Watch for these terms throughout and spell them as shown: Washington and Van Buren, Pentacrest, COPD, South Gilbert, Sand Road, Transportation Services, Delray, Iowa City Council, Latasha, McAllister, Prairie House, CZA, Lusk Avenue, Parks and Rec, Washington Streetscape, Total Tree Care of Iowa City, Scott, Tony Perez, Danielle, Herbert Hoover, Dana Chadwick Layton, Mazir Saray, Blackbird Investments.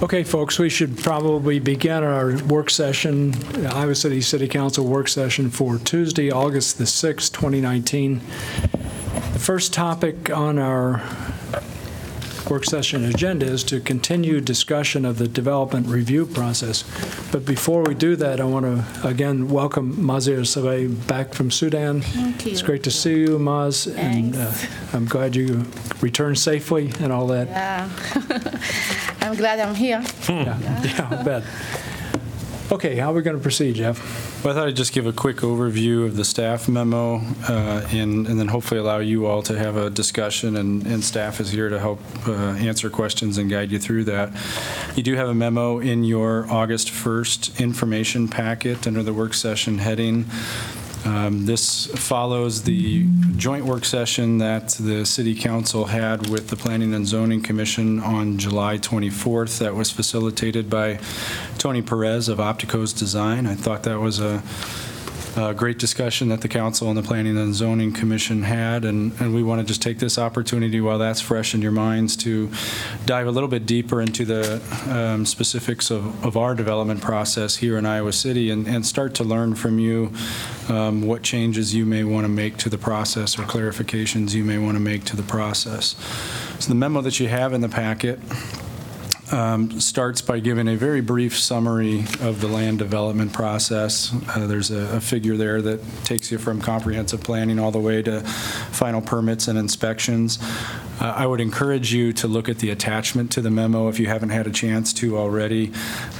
Okay, folks, we should probably begin our work session, Iowa City Council work session for Tuesday, August the 6th, 2019. The first topic on our work session agenda is to continue discussion of the development review process. But before we do that, I want to, again, welcome Mazir Saray back from Sudan. Thank you. It's great to see you, Maz. Thanks. And I'm glad you returned safely and all that. Yeah. I'm glad I'm here. Yeah, I bet. Okay, how are we going to proceed, Jeff? Well, I thought I'd just give a quick overview of the staff memo and then hopefully allow you all to have a discussion, and staff is here to help answer questions and guide you through that. You do have a memo in your August 1st information packet under the work session heading. This follows the joint work session that the City Council had with the Planning and Zoning Commission on July 24th. That was facilitated by Tony Perez of Opticos Design. I thought that was a great discussion that the Council and the Planning and Zoning Commission had, and we want to just take this opportunity while that's fresh in your minds to dive a little bit deeper into the specifics of our development process here in Iowa City, and start to learn from you what changes you may want to make to the process or clarifications you may want to make to the process. So the memo that you have in the packet starts by giving a very brief summary of the land development process. There's a figure there that takes you from comprehensive planning all the way to final permits and inspections. I would encourage you to look at the attachment to the memo if you haven't had a chance to already,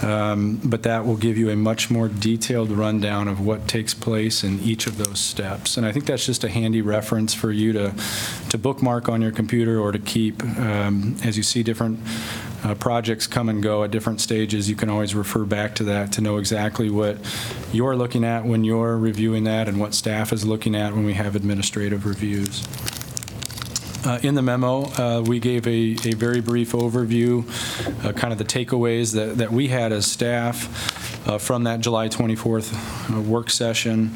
but that will give you a much more detailed rundown of what takes place in each of those steps. And I think that's just a handy reference for you to bookmark on your computer or to keep as you see different projects come and go at different stages. You can always refer back to that to know exactly what you're looking at when you're reviewing that and what staff is looking at when we have administrative reviews. In the memo, we gave a very brief overview, kind of the takeaways that we had as staff from that July 24th work session.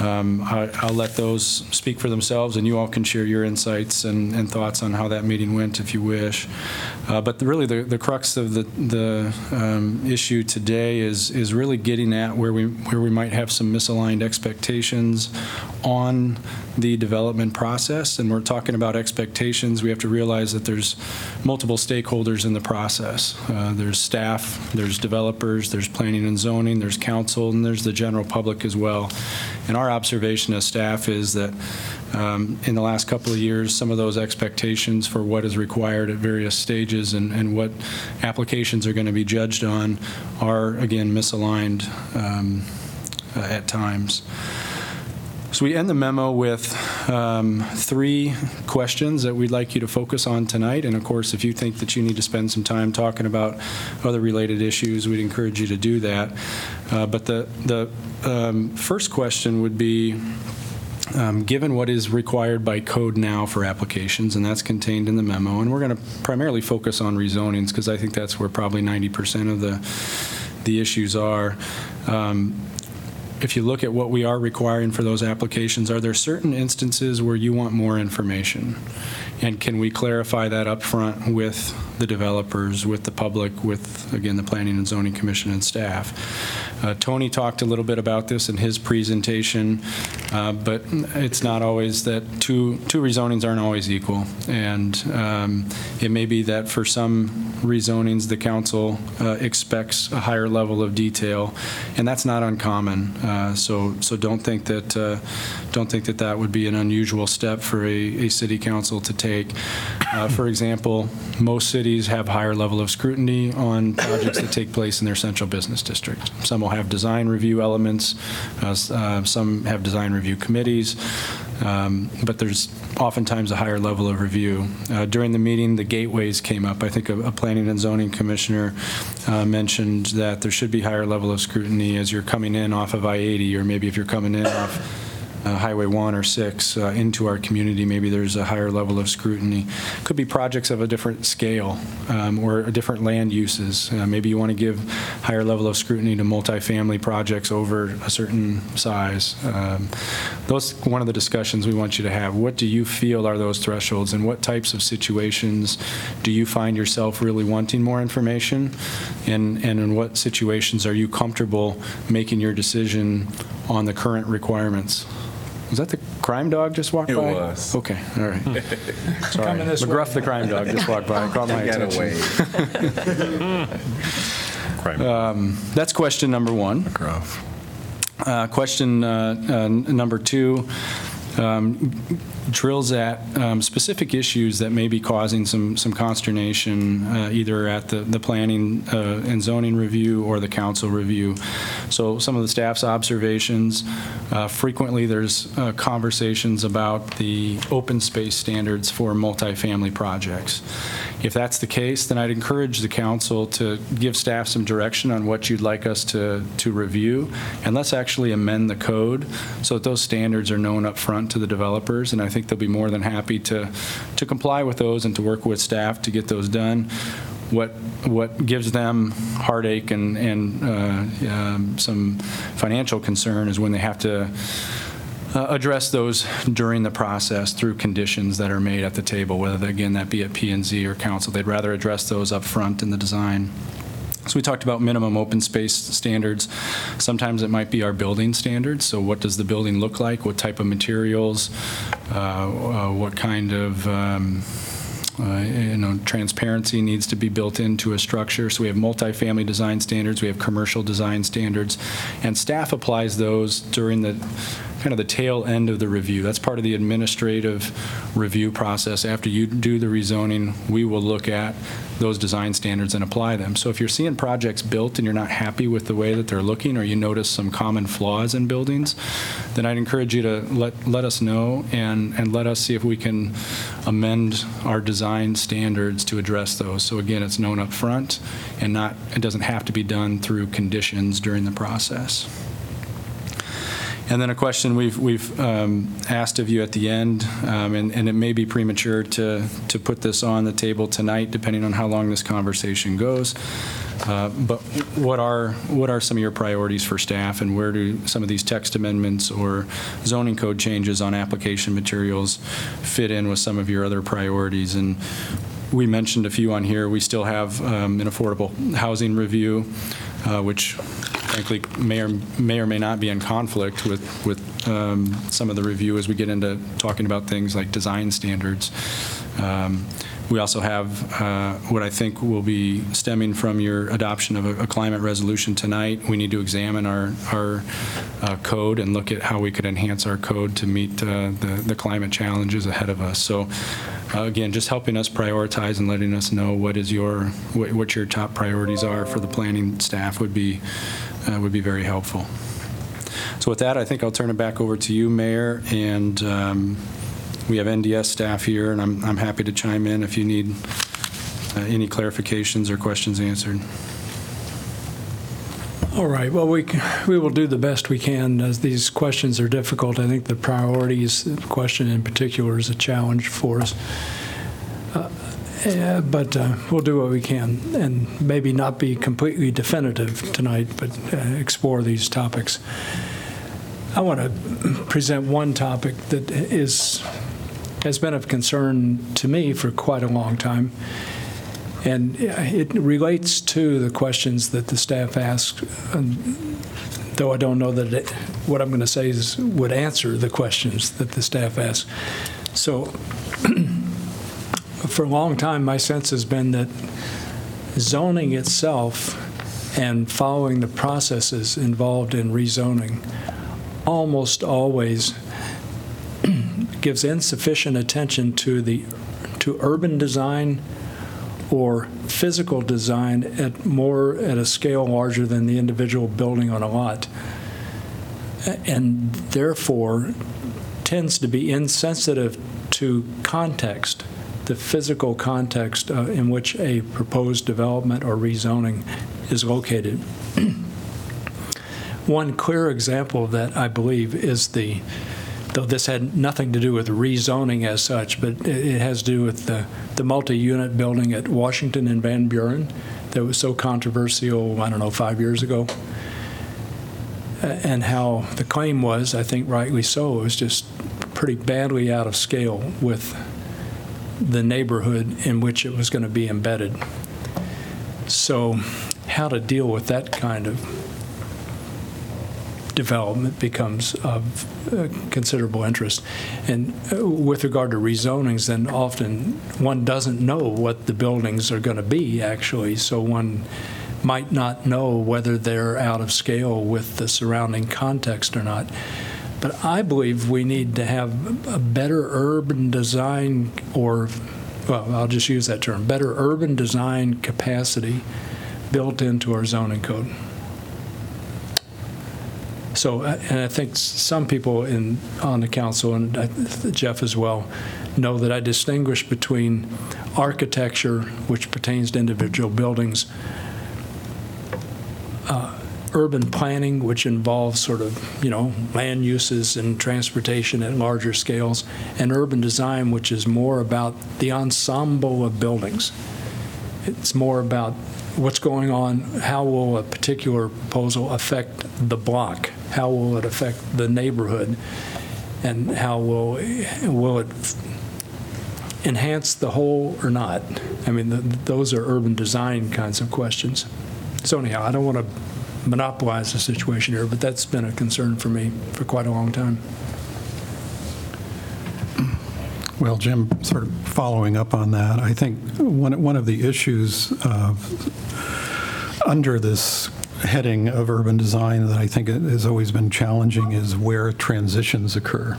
I'll let those speak for themselves, and you all can share your insights and thoughts on how that meeting went if you wish. But really the crux of the issue today is really getting at where we might have some misaligned expectations on the development process. And we're talking about expectations. We have to realize that there's multiple stakeholders in the process. There's staff, there's developers, there's planning and zoning, there's council, and there's the general public as well. And our observation as staff is that in the last couple of years, some of those expectations for what is required at various stages and what applications are going to be judged on are, again, misaligned at times. So we end the memo with three questions that we'd like you to focus on tonight. And of course, if you think that you need to spend some time talking about other related issues, we'd encourage you to do that. But the first question would be, given what is required by code now for applications, and that's contained in the memo, and we're going to primarily focus on rezonings because I think that's where probably 90% of the issues are. If you look at what we are requiring for those applications, are there certain instances where you want more information? And can we clarify that up front with the developers, with the public, with, again, the Planning and Zoning Commission and staff? Tony talked a little bit about this in his presentation, but it's not always that two rezonings aren't always equal. And it may be that for some rezonings, the council expects a higher level of detail, and that's not uncommon. So don't think that would be an unusual step for a city council to take. For example, most cities have higher level of scrutiny on projects that take place in their central business district. Some will have design review elements, some have design review committees, but there's oftentimes a higher level of review. During the meeting, the gateways came up. I think a Planning and Zoning Commissioner mentioned that there should be higher level of scrutiny as you're coming in off of I-80, or maybe if you're coming in off Highway 1 or 6 into our community, maybe there's a higher level of scrutiny. Could be projects of a different scale or different land uses. Maybe you want to give higher level of scrutiny to multifamily projects over a certain size. Those one of the discussions we want you to have. What do you feel are those thresholds, and what types of situations do you find yourself really wanting more information, and in what situations are you comfortable making your decision on the current requirements? Was that the crime dog just walked by? It was. Okay, all right. Sorry, McGruff the crime dog just walked by. Caught my attention. That's question number one. McGruff. Question number two drills at specific issues that may be causing some consternation either at the planning and zoning review or the council review. So some of the staff's observations, frequently there's conversations about the open space standards for multifamily projects. If that's the case, then I'd encourage the council to give staff some direction on what you'd like us to review, and let's actually amend the code so that those standards are known up front to the developers, and I think they'll be more than happy to comply with those and to work with staff to get those done. What gives them heartache and some financial concern is when they have to address those during the process through conditions that are made at the table, whether again that be at P&Z or council. They'd rather address those up front in the design. So we talked about minimum open space standards. Sometimes it might be our building standards. So what does the building look like? What type of materials? What kind of transparency needs to be built into a structure? So we have multifamily design standards. We have commercial design standards, and staff applies those during the kind of the tail end of the review. That's part of the administrative review process. After you do the rezoning, we will look at those design standards and apply them. So if you're seeing projects built and you're not happy with the way that they're looking, or you notice some common flaws in buildings, then I'd encourage you to let us know and let us see if we can amend our design standards to address those. So again, it's known up front and it doesn't have to be done through conditions during the process. And then a question we've asked of you at the end, and it may be premature to put this on the table tonight, depending on how long this conversation goes. But what are some of your priorities for staff, and where do some of these text amendments or zoning code changes on application materials fit in with some of your other priorities? And we mentioned a few on here. We still have an affordable housing review, which frankly may or may not be in conflict with some of the review as we get into talking about things like design standards. We also have what I think will be stemming from your adoption of a climate resolution tonight. We need to examine our code and look at how we could enhance our code to meet the climate challenges ahead of us. So again, just helping us prioritize and letting us know what your top priorities are for the planning staff would be very helpful. So with that, I think I'll turn it back over to you, Mayor, and we have NDS staff here, and I'm happy to chime in if you need any clarifications or questions answered. All right. Well, we will do the best we can, as these questions are difficult. I think the priorities question in particular is a challenge for us. But we'll do what we can, and maybe not be completely definitive tonight, but explore these topics. I want to present one topic that has been of concern to me for quite a long time, and it relates to the questions that the staff asked, though I don't know that what I'm going to say would answer the questions that the staff asked. So for a long time, my sense has been that zoning itself and following the processes involved in rezoning almost always gives insufficient attention to urban design or physical design at a scale larger than the individual building on a lot, and therefore tends to be insensitive to context, the physical context in which a proposed development or rezoning is located. One clear example of that, I believe, is the though this had nothing to do with rezoning as such, but it has to do with the multi-unit building at Washington and Van Buren that was so controversial, I don't know, 5 years ago, and how the claim was, I think rightly so, it was just pretty badly out of scale with the neighborhood in which it was going to be embedded. So how to deal with that kind of development becomes of considerable interest. And with regard to rezonings, then often one doesn't know what the buildings are going to be, actually, so one might not know whether they're out of scale with the surrounding context or not. But I believe we need to have a better urban design, or, well, I'll just use that term, better urban design capacity built into our zoning code. So, and I think some people on the council, and Jeff as well, know that I distinguish between architecture, which pertains to individual buildings, urban planning, which involves sort of, you know, land uses and transportation at larger scales, and urban design, which is more about the ensemble of buildings. It's more about what's going on, how will a particular proposal affect the block, how will it affect the neighborhood, and how will it enhance the whole or not. I mean, those are urban design kinds of questions. So anyhow, I don't want to monopolize the situation here, but that's been a concern for me for quite a long time. Well, Jim, sort of following up on that, I think one of the issues under this heading of urban design that I think has always been challenging is where transitions occur.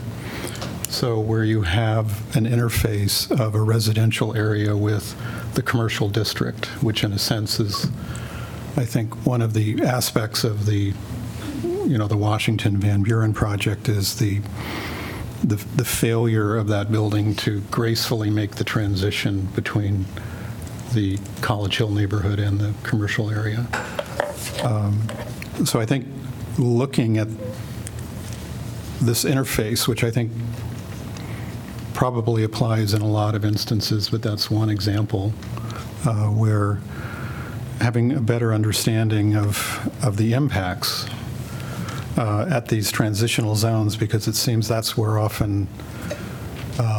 So where you have an interface of a residential area with the commercial district, which in a sense is, I think, one of the aspects of the, you know, the Washington Van Buren project is the failure of that building to gracefully make the transition between the College Hill neighborhood and the commercial area. So I think looking at this interface, which I think probably applies in a lot of instances, but that's one example where having a better understanding of the impacts at these transitional zones, because it seems that's where often,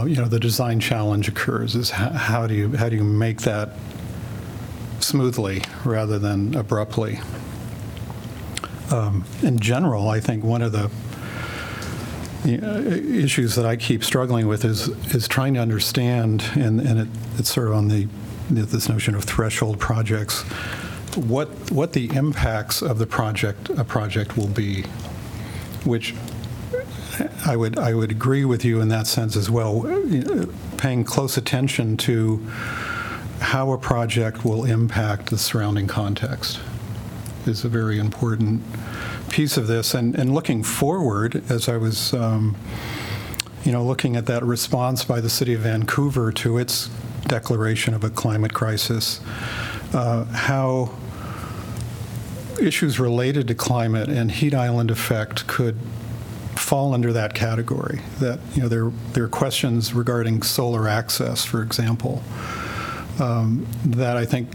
you know, the design challenge occurs. Is how do you make that smoothly rather than abruptly? In general, I think one of the issues that I keep struggling with is trying to understand, and it's sort of on this notion of threshold projects, what the impacts of a project will be, which I would agree with you in that sense as well. Paying close attention to how a project will impact the surrounding context is a very important piece of this. And looking forward, as I was, you know, looking at that response by the City of Vancouver to its declaration of a climate crisis, how issues related to climate and heat island effect could fall under that category. That, you know, there are questions regarding solar access, for example, that I think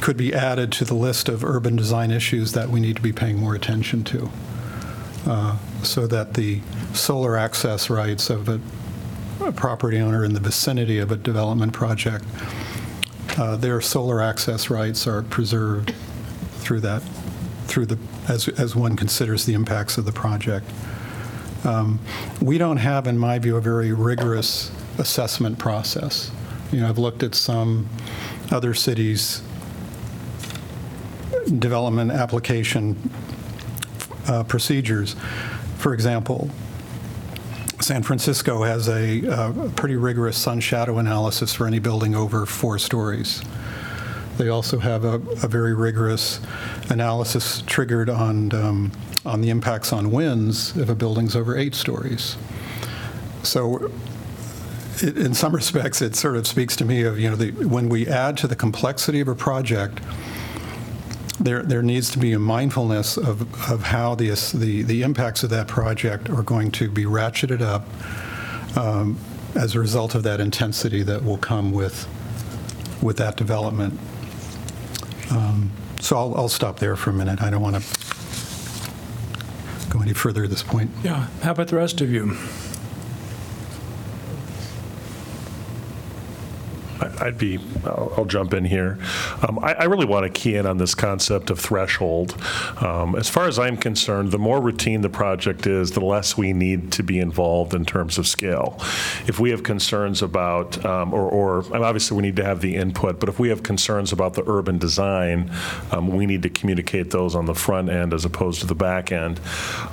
could be added to the list of urban design issues that we need to be paying more attention to, so that the solar access rights of a property owner in the vicinity of a development project, their solar access rights are preserved as one considers the impacts of the project. We don't have, in my view, a very rigorous assessment process. You know, I've looked at some other cities' development application procedures. For example, San Francisco has a pretty rigorous sun shadow analysis for any building over 4 stories. They also have a very rigorous analysis triggered on the impacts on winds if a building's over 8 stories. So in some respects, it sort of speaks to me of, you know, when we add to the complexity of a project, there needs to be a mindfulness of how the impacts of that project are going to be ratcheted up as a result of that intensity that will come with that development. So I'll stop there for a minute. I don't want to go any further at this point. Yeah. How about the rest of you? I'll jump in here. I really want to key in on this concept of threshold. As far as I'm concerned, the more routine the project is, the less we need to be involved in terms of scale. If we have concerns about, obviously we need to have the input, but if we have concerns about the urban design, we need to communicate those on the front end as opposed to the back end.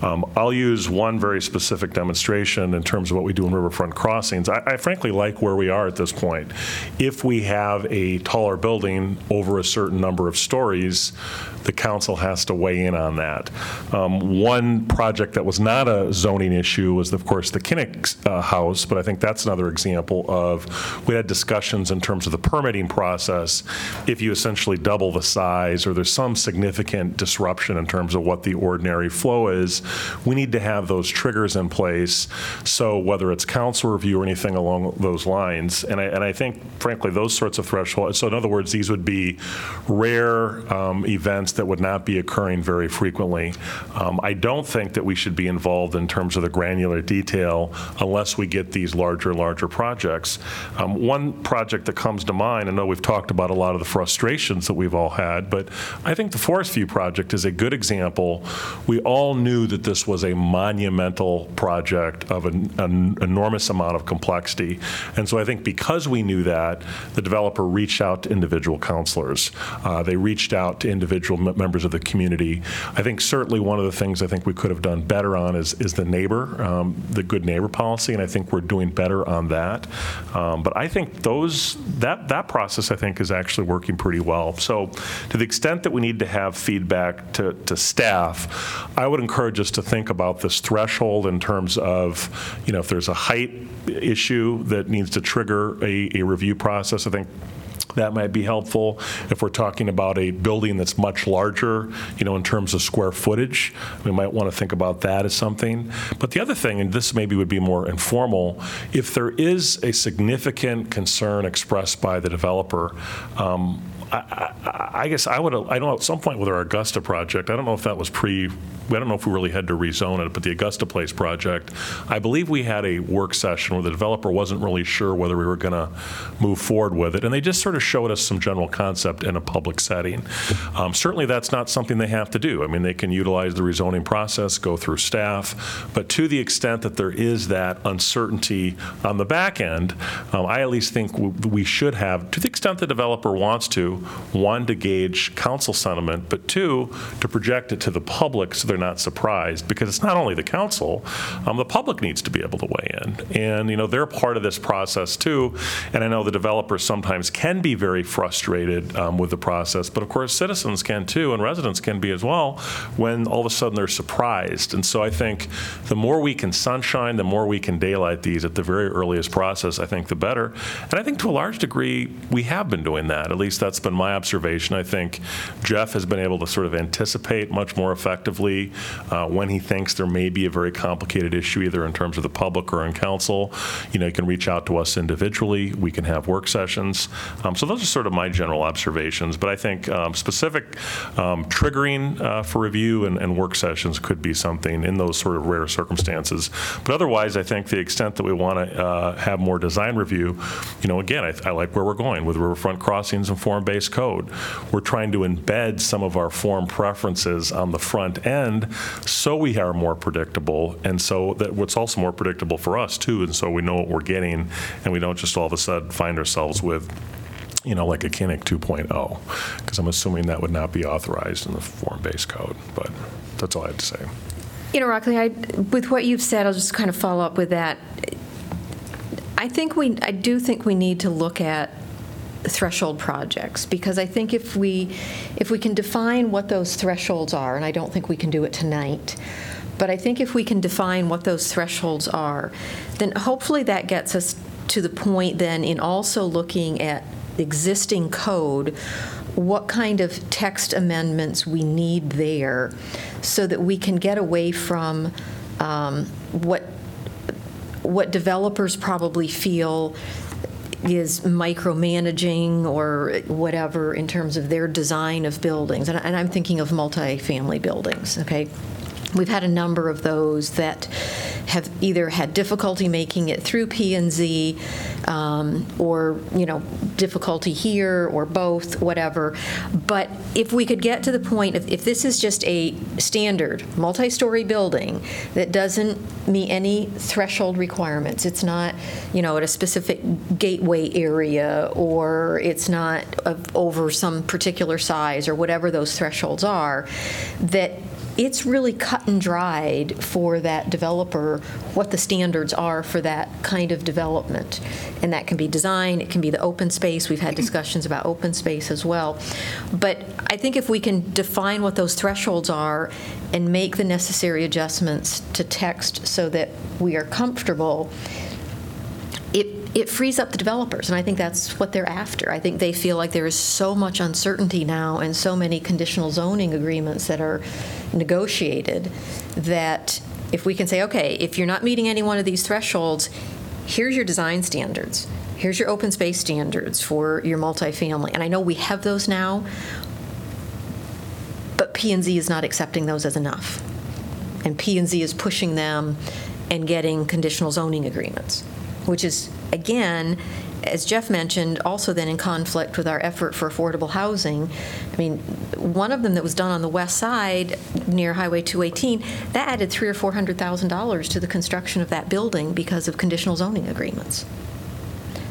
I'll use one very specific demonstration in terms of what we do in Riverfront Crossings. I frankly like where we are at this point. If we have a taller building over a certain number of stories, the council has to weigh in on that. One project that was not a zoning issue was, of course, the Kinnick House, but I think that's another example of we had discussions in terms of the permitting process. If you essentially double the size or there's some significant disruption in terms of what the ordinary flow is, we need to have those triggers in place. So whether it's council review or anything along those lines, and I think, frankly, those sorts of thresholds. So in other words, these would be rare events that would not be occurring very frequently. I don't think that we should be involved in terms of the granular detail unless we get these larger projects. One project that comes to mind, I know we've talked about a lot of the frustrations that we've all had, but I think the Forest View project is a good example. We all knew that this was a monumental project of an enormous amount of complexity. And so I think because we knew that, the developer reached out to individual counselors. They reached out to individual members of the community. I think certainly one of the things I think we could have done better on is the neighbor, the good neighbor policy, and I think we're doing better on that. But I think that process I think is actually working pretty well. So to the extent that we need to have feedback to staff, I would encourage us to think about this threshold in terms of, you know, if there's a height issue that needs to trigger a review process, I think that might be helpful. If we're talking about a building that's much larger, you know, in terms of square footage, we might want to think about that as something. But the other thing, and this maybe would be more informal, if there is a significant concern expressed by the developer, I guess I would. I know at some point with our Augusta project, I don't know if that was I don't know if we really had to rezone it, but the Augusta Place project, I believe we had a work session where the developer wasn't really sure whether we were going to move forward with it, and they just sort of showed us some general concept in a public setting. Certainly, that's not something they have to do. I mean, they can utilize the rezoning process, go through staff, but to the extent that there is that uncertainty on the back end, I at least think we should have, to the extent the developer wants to, one, to gauge council sentiment, but two, to project it to the public so they're not surprised, because it's not only the council, the public needs to be able to weigh in. And, you know, they're part of this process too, and I know the developers sometimes can be very frustrated with the process, but of course citizens can too, and residents can be as well, when all of a sudden they're surprised. And so I think the more we can sunshine, the more we can daylight these at the very earliest process, I think the better. And I think to a large degree, we have been doing that. At least that's been my observation. I think Jeff has been able to sort of anticipate much more effectively when he thinks there may be a very complicated issue, either in terms of the public or in council. You know, you can reach out to us individually. We can have work sessions. So those are sort of my general observations. But I think specific triggering for review and work sessions could be something in those sort of rare circumstances. But otherwise, I think the extent that we want to have more design review, you know, again, I like where we're going with Riverfront Crossings and form-based code. We're trying to embed some of our form preferences on the front end so we are more predictable, and so that what's also more predictable for us too, and so we know what we're getting and we don't just all of a sudden find ourselves with, you know, like a Kinnick 2.0, because I'm assuming that would not be authorized in the form-based code. But that's all I have to say. You know, Rockley, with what you've said, I'll just kind of follow up with that. I do think we need to look at threshold projects, because I think if we can define what those thresholds are, and I don't think we can do it tonight, but I think if we can define what those thresholds are, then hopefully that gets us to the point then in also looking at the existing code, what kind of text amendments we need there so that we can get away from what developers probably feel is micromanaging or whatever in terms of their design of buildings. And I'm thinking of multifamily buildings, okay? We've had a number of those that have either had difficulty making it through P&Z or, you know, difficulty here or both, whatever. But if we could get to the point of, if this is just a standard multi-story building that doesn't meet any threshold requirements, it's not, you know, at a specific gateway area or it's not over some particular size or whatever those thresholds are, that it's really cut and dried for that developer what the standards are for that kind of development. And that can be design, it can be the open space. We've had discussions about open space as well. But I think if we can define what those thresholds are and make the necessary adjustments to text so that we are comfortable, it frees up the developers, and I think that's what they're after. I think they feel like there is so much uncertainty now and so many conditional zoning agreements that are negotiated that if we can say, okay, if you're not meeting any one of these thresholds, here's your design standards, here's your open space standards for your multifamily. And I know we have those now, but P&Z is not accepting those as enough. And P&Z is pushing them and getting conditional zoning agreements, which is, again, as Jeff mentioned, also then in conflict with our effort for affordable housing. I mean, one of them that was done on the west side near Highway 218, that added $300,000 or $400,000 to the construction of that building because of conditional zoning agreements.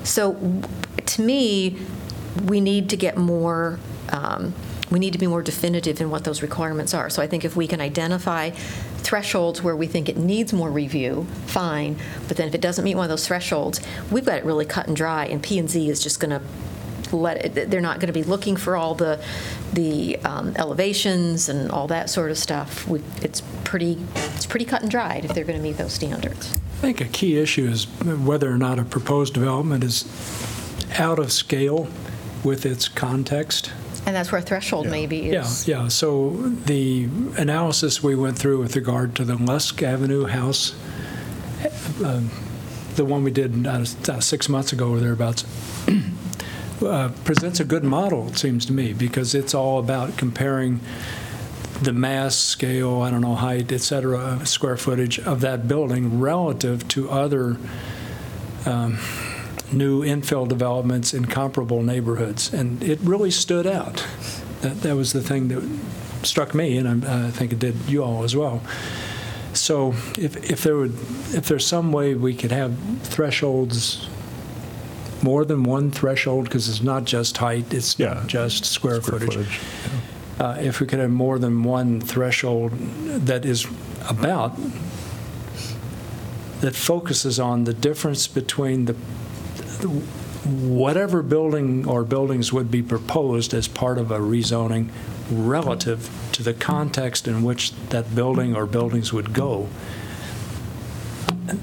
So to me, we need to get more, we need to be more definitive in what those requirements are. So I think if we can identify thresholds where we think it needs more review, fine. But then if it doesn't meet one of those thresholds, we've got it really cut and dry, and P&Z is just going to let it, they're not going to be looking for all the elevations and all that sort of stuff. It's pretty cut and dried if they're going to meet those standards. I think a key issue is whether or not a proposed development is out of scale with its context. And that's where threshold maybe is. Yeah, yeah. So the analysis we went through with regard to the Lusk Avenue house, the one we did 6 months ago or thereabouts, presents a good model, it seems to me, because it's all about comparing the mass, scale, I don't know, height, et cetera, square footage of that building relative to other new infill developments in comparable neighborhoods, and it really stood out. That was the thing that struck me, and I think it did you all as well. So if there's some way we could have thresholds, more than one threshold, because it's not just height, it's not just square footage. Yeah. If we could have more than one threshold that is about, that focuses on the difference between the whatever building or buildings would be proposed as part of a rezoning relative to the context in which that building or buildings would go,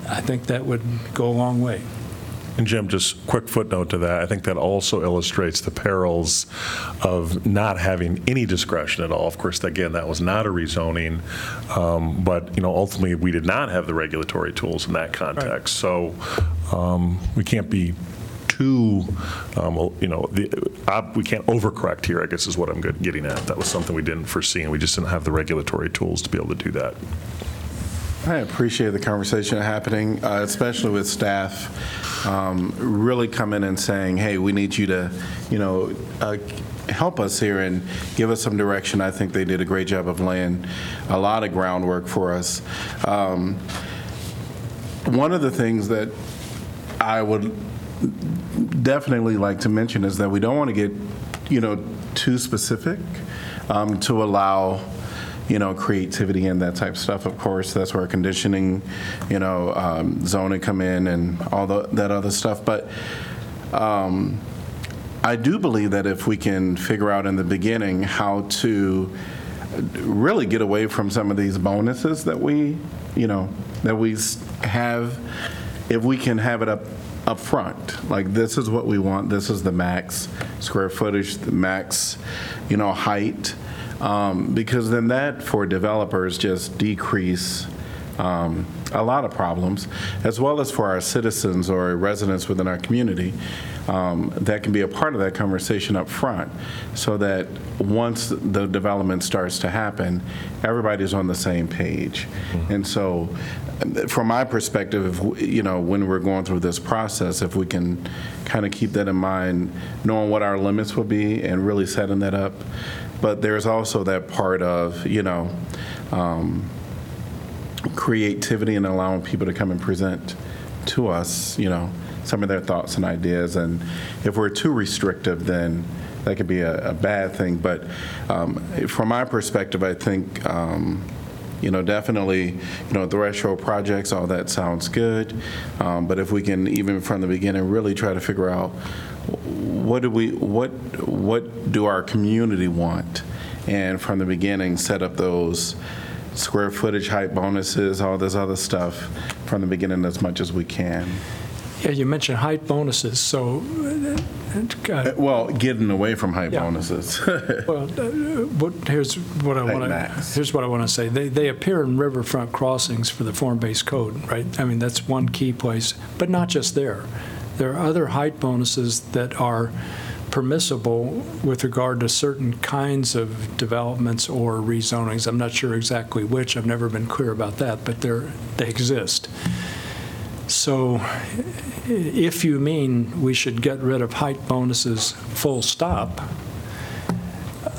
I think that would go a long way. And Jim, just quick footnote to that, I think that also illustrates the perils of not having any discretion at all. Of course, again, that was not a rezoning, but you know, ultimately we did not have the regulatory tools in that context. Right. So we can't be too, we can't overcorrect here, I guess is what I'm getting at. That was something we didn't foresee, and we just didn't have the regulatory tools to be able to do that. I appreciate the conversation happening, especially with staff really coming and saying, hey, we need you to, help us here and give us some direction. I think they did a great job of laying a lot of groundwork for us. One of the things that I would definitely like to mention is that we don't want to get, too specific to allow creativity and that type of stuff. Of course, that's where conditioning, zoning come in and all that other stuff. But I do believe that if we can figure out in the beginning how to really get away from some of these bonuses that we have, if we can have it up up front, like, this is what we want, this is the max square footage, the max, you know, height, because then that for developers just decrease a lot of problems, as well as for our citizens or residents within our community, that can be a part of that conversation up front, so that once the development starts to happen, everybody's on the same page. Mm-hmm. And so from my perspective, you know, when we're going through this process, if we can kind of keep that in mind, knowing what our limits will be and really setting that up. But there's also that part of, you know, creativity and allowing people to come and present to us, you know, some of their thoughts and ideas. And if we're too restrictive, then that could be a bad thing. But from my perspective, I think, you know, definitely, you know, threshold projects, all that sounds good. But if we can, even from the beginning, really try to figure out what do our community want? And from the beginning, set up those square footage, height bonuses, all this other stuff from the beginning as much as we can. Yeah, you mentioned height bonuses, so... well, getting away from height bonuses. Well, here's what I want to say. They appear in Riverfront Crossings for the form-based code, right? I mean, that's one key place, but not just there. There are other height bonuses that are permissible with regard to certain kinds of developments or rezonings. I'm not sure exactly which. I've never been clear about that, but they exist. So if you mean we should get rid of height bonuses full stop,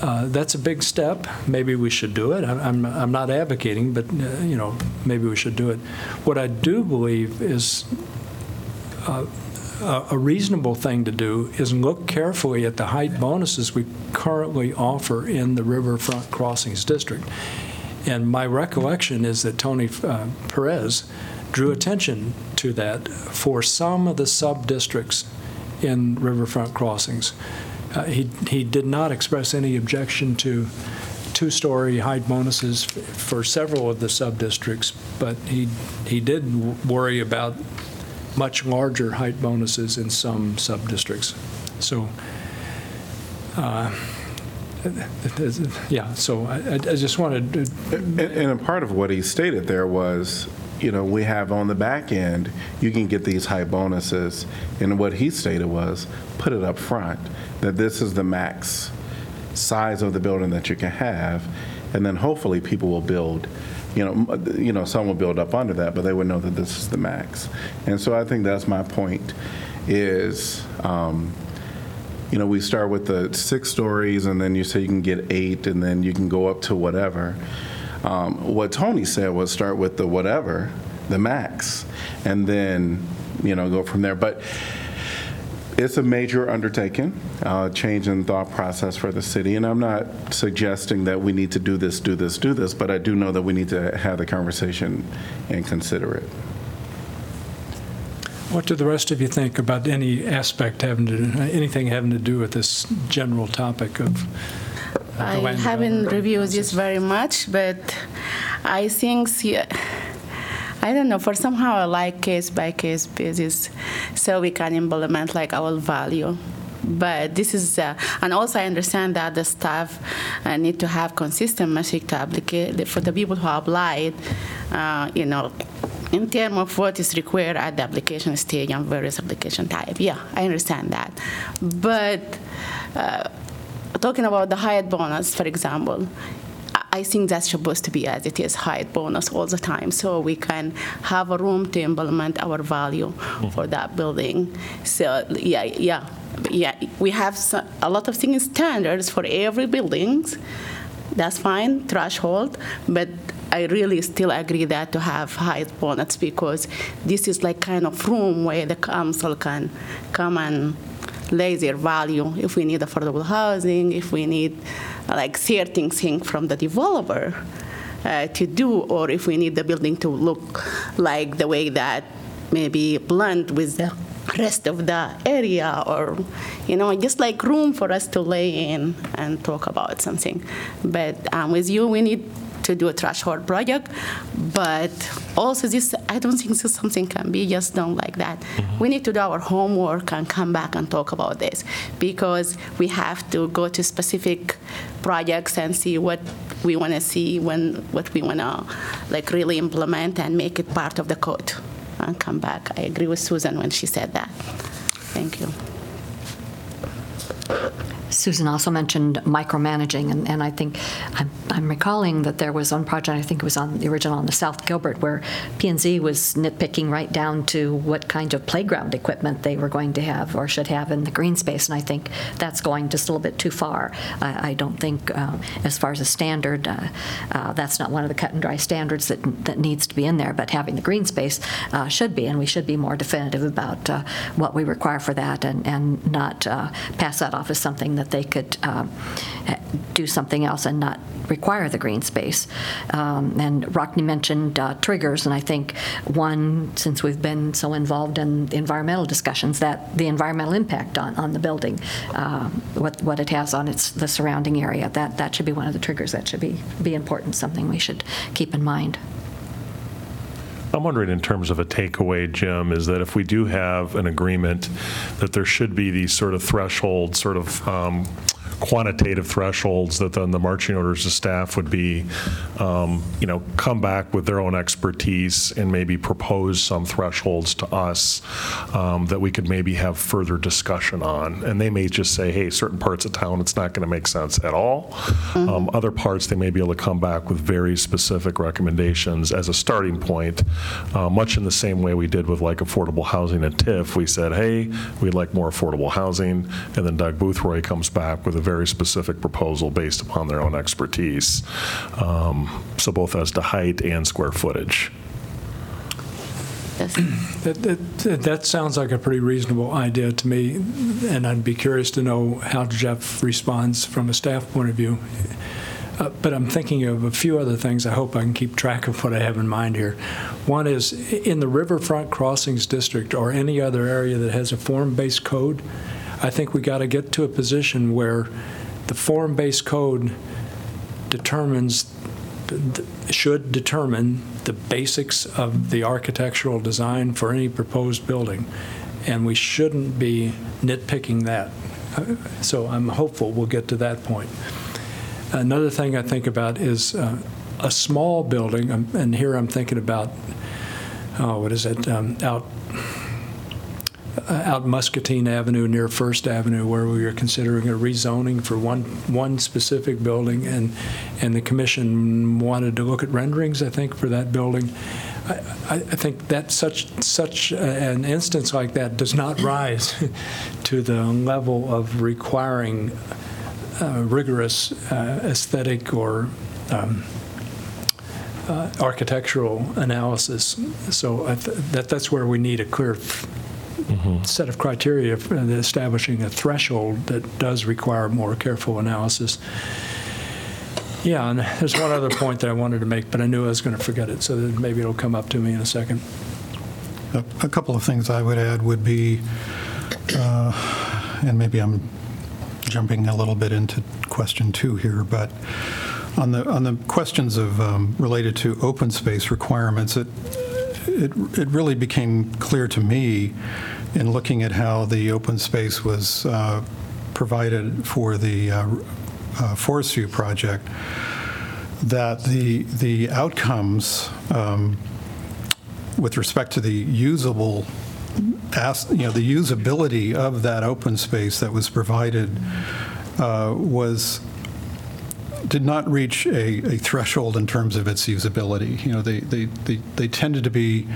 that's a big step. Maybe we should do it. I'm not advocating, but you know, maybe we should do it. What I do believe is a reasonable thing to do is look carefully at the height bonuses we currently offer in the Riverfront Crossings District. And my recollection is that Tony Perez drew attention to that for some of the sub-districts in Riverfront Crossings. He did not express any objection to two-story height bonuses for several of the sub-districts, but he did worry about much larger height bonuses in some sub-districts. So, I just wanted to... And a part of what he stated there was, you know, we have on the back end, you can get these high bonuses, and what he stated was, put it up front, that this is the max size of the building that you can have, and then hopefully people will build. You know, some will build up under that, but they would know that this is the max. And so I think that's my point is, you know, we start with the 6 stories, and then you say you can get 8, and then you can go up to whatever. What Tony said was start with the whatever, the max, and then, you know, go from there. But it's a major undertaking, change in thought process for the city, and I'm not suggesting that we need to do this, but I do know that we need to have the conversation and consider it. What do the rest of you think about any aspect having to do with this general topic of I haven't reviewed this very much, but I think I don't know, for somehow I like case-by-case basis so we can implement like our value. But this is, and also I understand that the staff need to have consistent metric to apply for the people who applied, you know, in terms of what is required at the application stage and various application type. Yeah, I understand that. But talking about the higher bonus, for example, I think that's supposed to be as it is, high bonus all the time, so we can have a room to implement our value for that building. So yeah, we have a lot of things standards for every buildings. That's fine, threshold, but I really still agree that to have high bonus because this is like kind of room where the council can come and lay their value if we need affordable housing, if we need like certain things from the developer to do, or if we need the building to look like the way that maybe blend with the rest of the area, or, you know, just like room for us to lay in and talk about something. But with you, we need to do a threshold project, but also this, I don't think this is something can be just done like that. Mm-hmm. We need to do our homework and come back and talk about this, because we have to go to specific projects and see what we want to see, when what we want to like really implement and make it part of the code and come back. I agree with Susan when she said that. Thank you. Susan also mentioned micromanaging, and I think I'm recalling that there was one project, I think it was on the original on the South Gilbert, where P&Z was nitpicking right down to what kind of playground equipment they were going to have or should have in the green space, and I think that's going just a little bit too far. I don't think, as far as a standard, that's not one of the cut and dry standards that needs to be in there, but having the green space should be, and we should be more definitive about what we require for that, and not pass that off as something that they could do something else and not require the green space. And Rockney mentioned triggers, and I think one, since we've been so involved in the environmental discussions, that the environmental impact on the building, what it has on the surrounding area, that should be one of the triggers that should be important, something we should keep in mind. I'm wondering, in terms of a takeaway, Jim, is that if we do have an agreement that there should be these sort of thresholds, sort of quantitative thresholds, that then the marching orders of staff would be, come back with their own expertise and maybe propose some thresholds to us that we could maybe have further discussion on. And they may just say, hey, certain parts of town, it's not going to make sense at all. Mm-hmm. Other parts, they may be able to come back with very specific recommendations as a starting point, much in the same way we did with like affordable housing at TIF. We said, hey, we'd like more affordable housing. And then Doug Boothroyd comes back with a very specific proposal based upon their own expertise, so both as to height and square footage. Yes. That sounds like a pretty reasonable idea to me, and I'd be curious to know how Jeff responds from a staff point of view. But I'm thinking of a few other things. I hope I can keep track of what I have in mind here. One is, in the Riverfront Crossings District or any other area that has a form-based code, I think we got to get to a position where the form-based code should determine the basics of the architectural design for any proposed building, and we shouldn't be nitpicking that. So I'm hopeful we'll get to that point. Another thing I think about is a small building, and here I'm thinking about, out Muscatine Avenue near First Avenue, where we were considering a rezoning for one specific building, and the commission wanted to look at renderings, I think, for that building. I think that such an instance like that does not rise to the level of requiring rigorous aesthetic or architectural analysis. So that's where we need a clear set of criteria for establishing a threshold that does require more careful analysis. Yeah, and there's one other point that I wanted to make, but I knew I was going to forget it, so that maybe it'll come up to me in a second. A couple of things I would add would be, and maybe I'm jumping a little bit into question two here, but on the questions of related to open space requirements, it really became clear to me in looking at how the open space was provided for the Forest View project, that the outcomes with respect to the usable, the usability of that open space that was provided did not reach a threshold in terms of its usability. They tended to be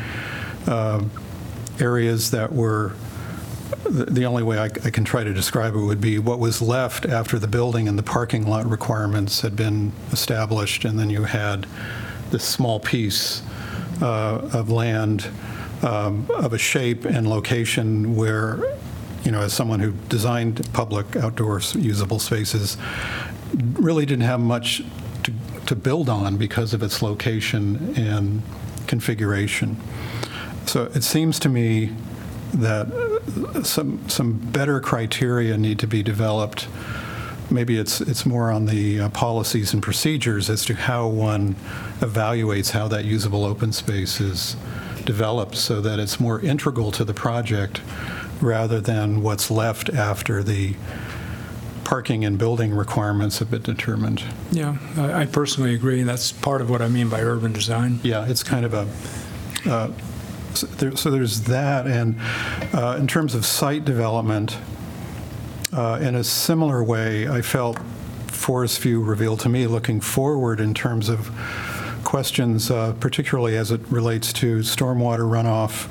areas that were, the only way I can try to describe it would be what was left after the building and the parking lot requirements had been established, and then you had this small piece of land of a shape and location where, as someone who designed public outdoor usable spaces, really didn't have much to build on because of its location and configuration. So it seems to me that some better criteria need to be developed maybe it's more on the policies and procedures as to how one evaluates how that usable open space is developed so that it's more integral to the project rather than what's left after the parking and building requirements have been determined. Yeah, I personally agree, and that's part of what I mean by urban design. Yeah, it's kind of a, so there's that, and in terms of site development, in a similar way, I felt Forest View revealed to me looking forward in terms of questions, particularly as it relates to stormwater runoff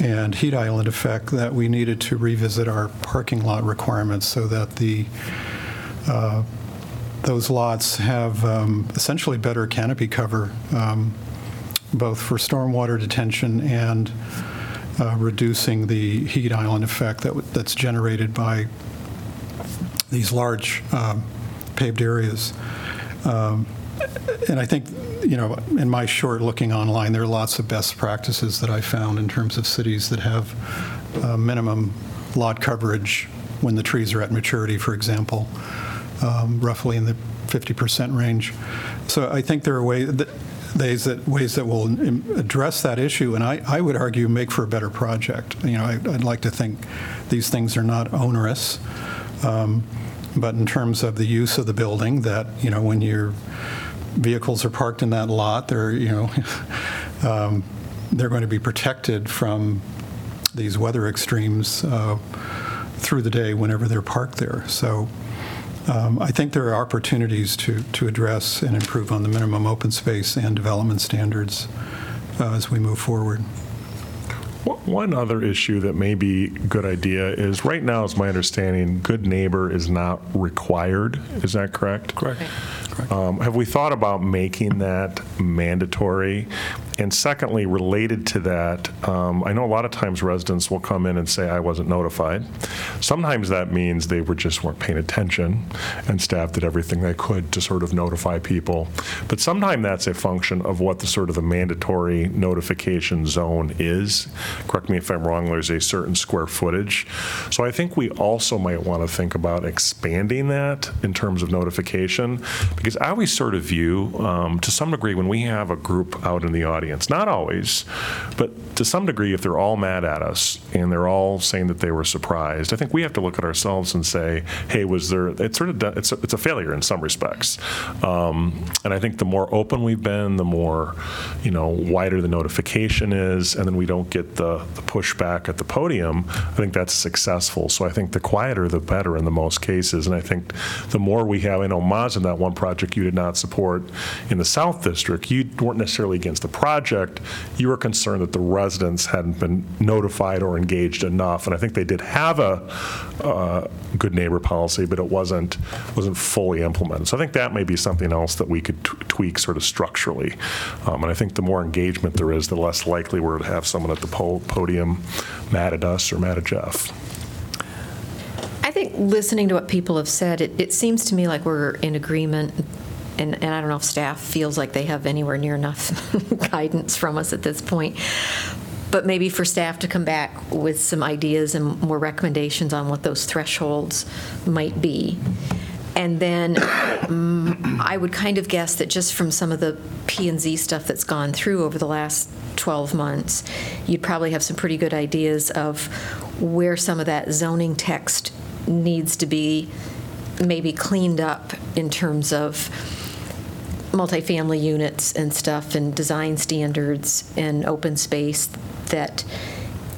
and heat island effect, that we needed to revisit our parking lot requirements so that the those lots have essentially better canopy cover, both for stormwater detention and reducing the heat island effect that's generated by these large paved areas. And I think, you know, in my short looking online, there are lots of best practices that I found in terms of cities that have minimum lot coverage when the trees are at maturity, for example, roughly in the 50% range. So I think there are ways that will address that issue, and I would argue make for a better project. You know, I'd like to think these things are not onerous, but in terms of the use of the building, that, you know, when you're vehicles are parked in that lot, they're, you know, they're going to be protected from these weather extremes through the day whenever they're parked there. So I think there are opportunities to address and improve on the minimum open space and development standards as we move forward. One other issue that may be a good idea is, right now, is my understanding, good neighbor is not required. Is that correct? Correct. Right. Have we thought about making that mandatory? And secondly, related to that, I know a lot of times residents will come in and say, I wasn't notified. Sometimes that means they were just weren't paying attention, and staff did everything they could to sort of notify people. But sometimes that's a function of what the sort of the mandatory notification zone is. Correct me if I'm wrong, there's a certain square footage. So I think we also might want to think about expanding that in terms of notification, because I always sort of view, to some degree, when we have a group out in the audience, not always, but to some degree, if they're all mad at us and they're all saying that they were surprised, I think we have to look at ourselves and say, hey, was there, it's sort of done, it's a failure in some respects. And I think the more open we've been, the more, you know, wider the notification is, and then we don't get the pushback at the podium, I think that's successful. So I think the quieter, the better in the most cases. And I think the more we have, I know Maz, in that one project you did not support in the South District, you weren't necessarily against the project, you were concerned that the residents hadn't been notified or engaged enough, and I think they did have a good neighbor policy, but it wasn't fully implemented. So I think that may be something else that we could tweak sort of structurally, and I think the more engagement there is, the less likely we're to have someone at the podium mad at us or mad at Jeff. I think listening to what people have said, it seems to me like we're in agreement. And I don't know if staff feels like they have anywhere near enough guidance from us at this point, but maybe for staff to come back with some ideas and more recommendations on what those thresholds might be. And then I would kind of guess that just from some of the P&Z stuff that's gone through over the last 12 months, you'd probably have some pretty good ideas of where some of that zoning text needs to be maybe cleaned up in terms of multifamily units and stuff, and design standards and open space, that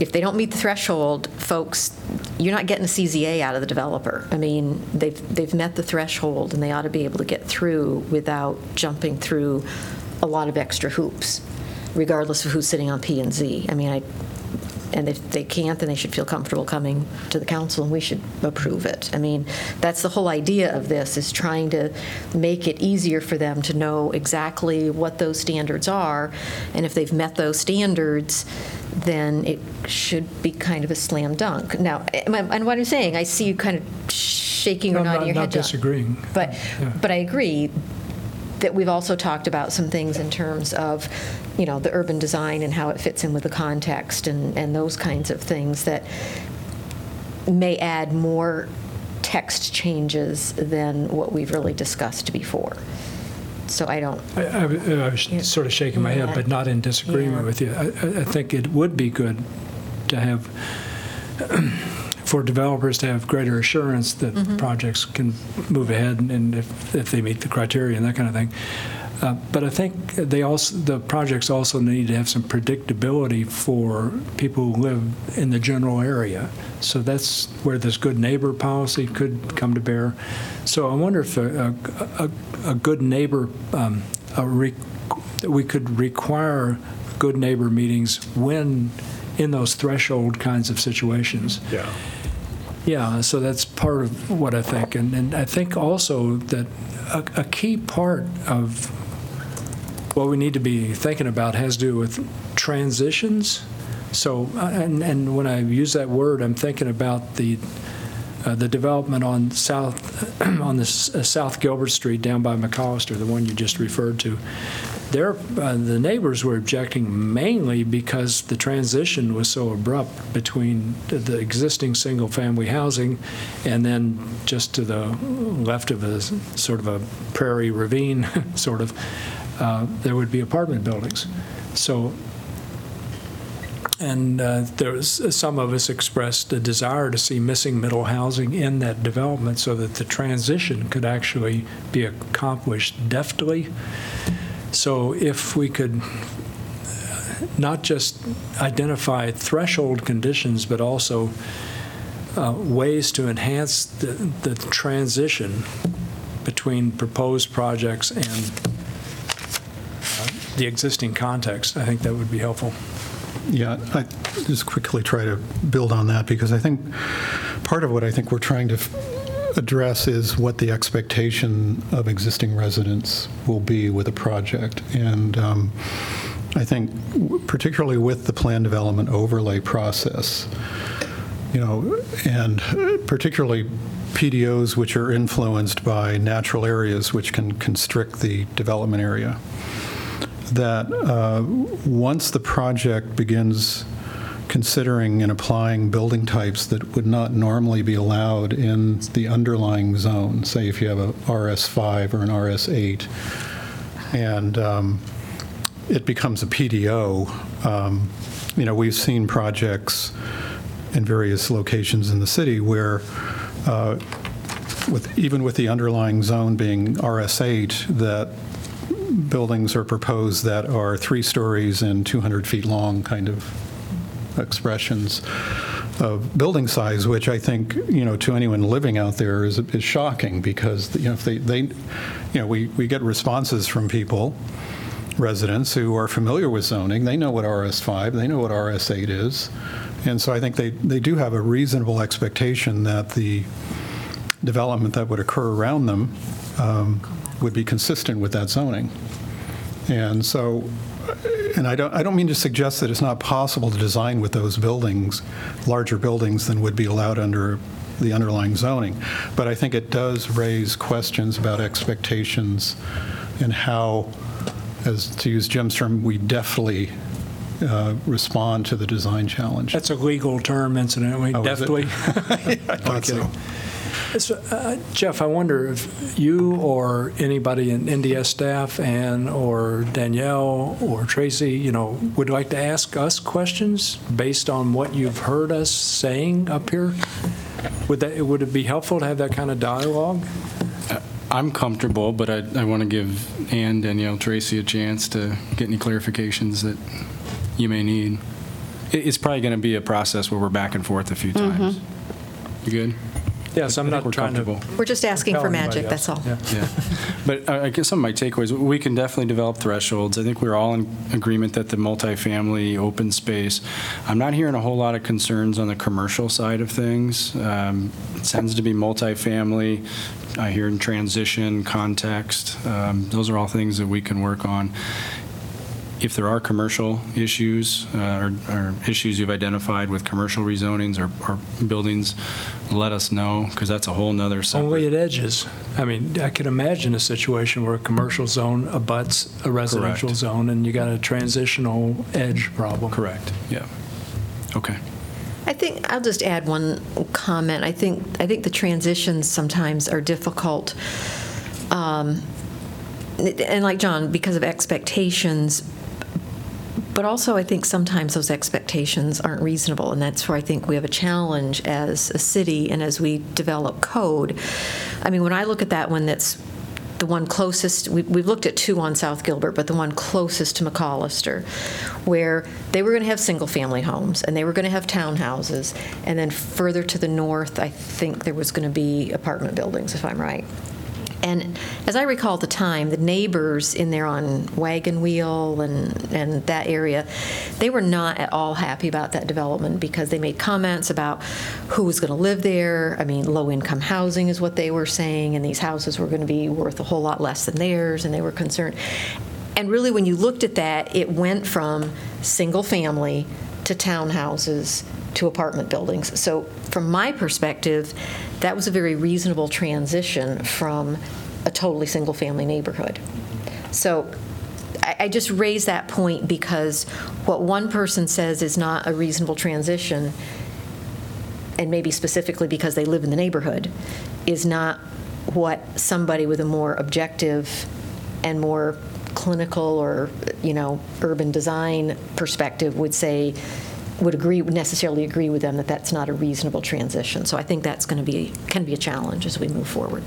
if they don't meet the threshold, folks, you're not getting a CZA out of the developer. I mean, they've met the threshold, and they ought to be able to get through without jumping through a lot of extra hoops, regardless of who's sitting on P&Z. I mean, and if they can't, then they should feel comfortable coming to the council, and we should approve it. I mean, that's the whole idea of this, is trying to make it easier for them to know exactly what those standards are. And if they've met those standards, then it should be kind of a slam dunk. Now, and what I'm saying, I see you kind of shaking or nodding your head. I'm not disagreeing. But I agree that we've also talked about some things in terms of, you know, the urban design and how it fits in with the context and those kinds of things that may add more text changes than what we've really discussed before. So I don't. I was sort of shaking my head, but not in disagreement with you. I think it would be good to have, for developers to have greater assurance that projects can move ahead and if they meet the criteria and that kind of thing. But I think they also, the projects also need to have some predictability for people who live in the general area. So that's where this good neighbor policy could come to bear. So I wonder if a good neighbor, we could require good neighbor meetings when in those threshold kinds of situations. Yeah. Yeah, so that's part of what I think. And I think also that a key part of what we need to be thinking about has to do with transitions. So, and when I use that word, I'm thinking about the development on South on this South Gilbert Street down by McAllister, the one you just referred to. There, the neighbors were objecting mainly because the transition was so abrupt between the existing single-family housing, and then just to the left of a sort of a prairie ravine, sort of. There would be apartment buildings. So, and there's some of us expressed a desire to see missing middle housing in that development so that the transition could actually be accomplished deftly. So if we could not just identify threshold conditions, but also ways to enhance the transition between proposed projects and the existing context, I think that would be helpful. Yeah, I just quickly try to build on that because I think part of what I think we're trying to address is what the expectation of existing residents will be with a project. And I think particularly with the plan development overlay process, you know, and particularly PDOs which are influenced by natural areas which can constrict the development area, that once the project begins considering and applying building types that would not normally be allowed in the underlying zone, say if you have a RS5 or an RS8, and it becomes a PDO, you know, we've seen projects in various locations in the city where even with the underlying zone being RS8, that buildings are proposed that are 3 stories and 200 feet long kind of expressions of building size, which I think, you know, to anyone living out there is shocking because, you know, if they you know, we get responses from people, residents who are familiar with zoning. They know what RS5, they know what RS8 is. And so I think they do have a reasonable expectation that the development that would occur around them would be consistent with that zoning. And so, and I don't mean to suggest that it's not possible to design with those buildings, larger buildings than would be allowed under the underlying zoning. But I think it does raise questions about expectations and how, as to use Jim's term, we deftly respond to the design challenge. That's a legal term, incidentally, deftly. I thought so. So, Jeff, I wonder if you or anybody in NDS staff, Ann or Danielle or Tracy, you know, would like to ask us questions based on what you've heard us saying up here? Would it be helpful to have that kind of dialogue? I'm comfortable, but I want to give Ann, Danielle, Tracy a chance to get any clarifications that you may need. It's probably going to be a process where we're back and forth a few times. You good? Yes, I'm not trying to. We're just asking for magic, that's all. Yeah. Yeah. But I guess some of my takeaways, we can definitely develop thresholds. I think we're all in agreement that the multifamily open space, I'm not hearing a whole lot of concerns on the commercial side of things. It tends to be multifamily. I hear in transition, context. Those are all things that we can work on. If there are commercial issues or issues you've identified with commercial rezonings or buildings, let us know, because that's a whole nother separate. Only at edges. I mean, I can imagine a situation where a commercial zone abuts a residential Correct. Zone and you got a transitional edge problem. Correct. Yeah. Okay. I think I'll just add one comment. I think the transitions sometimes are difficult, and like John, because of expectations. But also, I think sometimes those expectations aren't reasonable, and that's where I think we have a challenge as a city and as we develop code. I mean, when I look at that one, that's the one closest, we've looked at two on South Gilbert, but the one closest to McAllister, where they were going to have single-family homes, and they were going to have townhouses, and then further to the north, I think there was going to be apartment buildings, if I'm right. And as I recall at the time, the neighbors in there on Wagon Wheel and that area, they were not at all happy about that development because they made comments about who was going to live there. I mean, low-income housing is what they were saying, and these houses were going to be worth a whole lot less than theirs, and they were concerned. And really, when you looked at that, it went from single-family to townhouses to apartment buildings. So from my perspective, that was a very reasonable transition from a totally single-family neighborhood. So I just raise that point because what one person says is not a reasonable transition, and maybe specifically because they live in the neighborhood, is not what somebody with a more objective and more clinical or, you know, urban design perspective would say would necessarily agree with them that that's not a reasonable transition. So I think that's going to be, can be a challenge as we move forward.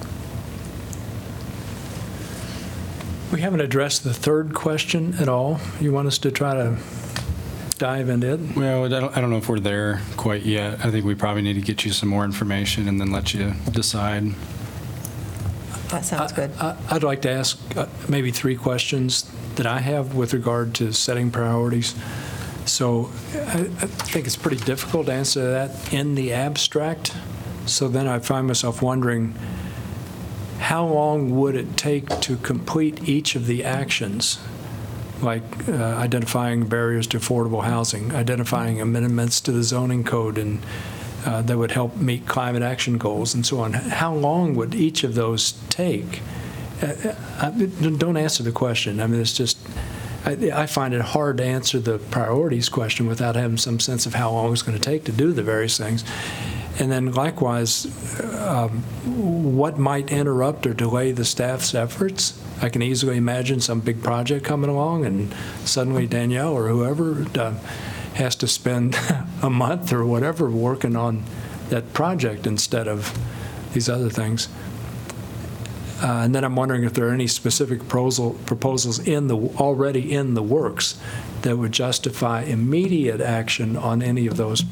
We haven't addressed the third question at all. You want us to try to dive into it? Well, I don't know if we're there quite yet. I think we probably need to get you some more information and then let you decide. That sounds good. I'd like to ask maybe three questions that I have with regard to setting priorities. So I think it's pretty difficult to answer that in the abstract. So then I find myself wondering, how long would it take to complete each of the actions, like identifying barriers to affordable housing, identifying amendments to the zoning code and that would help meet climate action goals and so on? How long would each of those take? Don't answer the question. I mean, it's just, I find it hard to answer the priorities question without having some sense of how long it's going to take to do the various things. And then likewise, what might interrupt or delay the staff's efforts? I can easily imagine some big project coming along and suddenly Danielle or whoever has to spend a month or whatever working on that project instead of these other things. And then I'm wondering if there are any specific proposals already in the works that would justify immediate action on any of those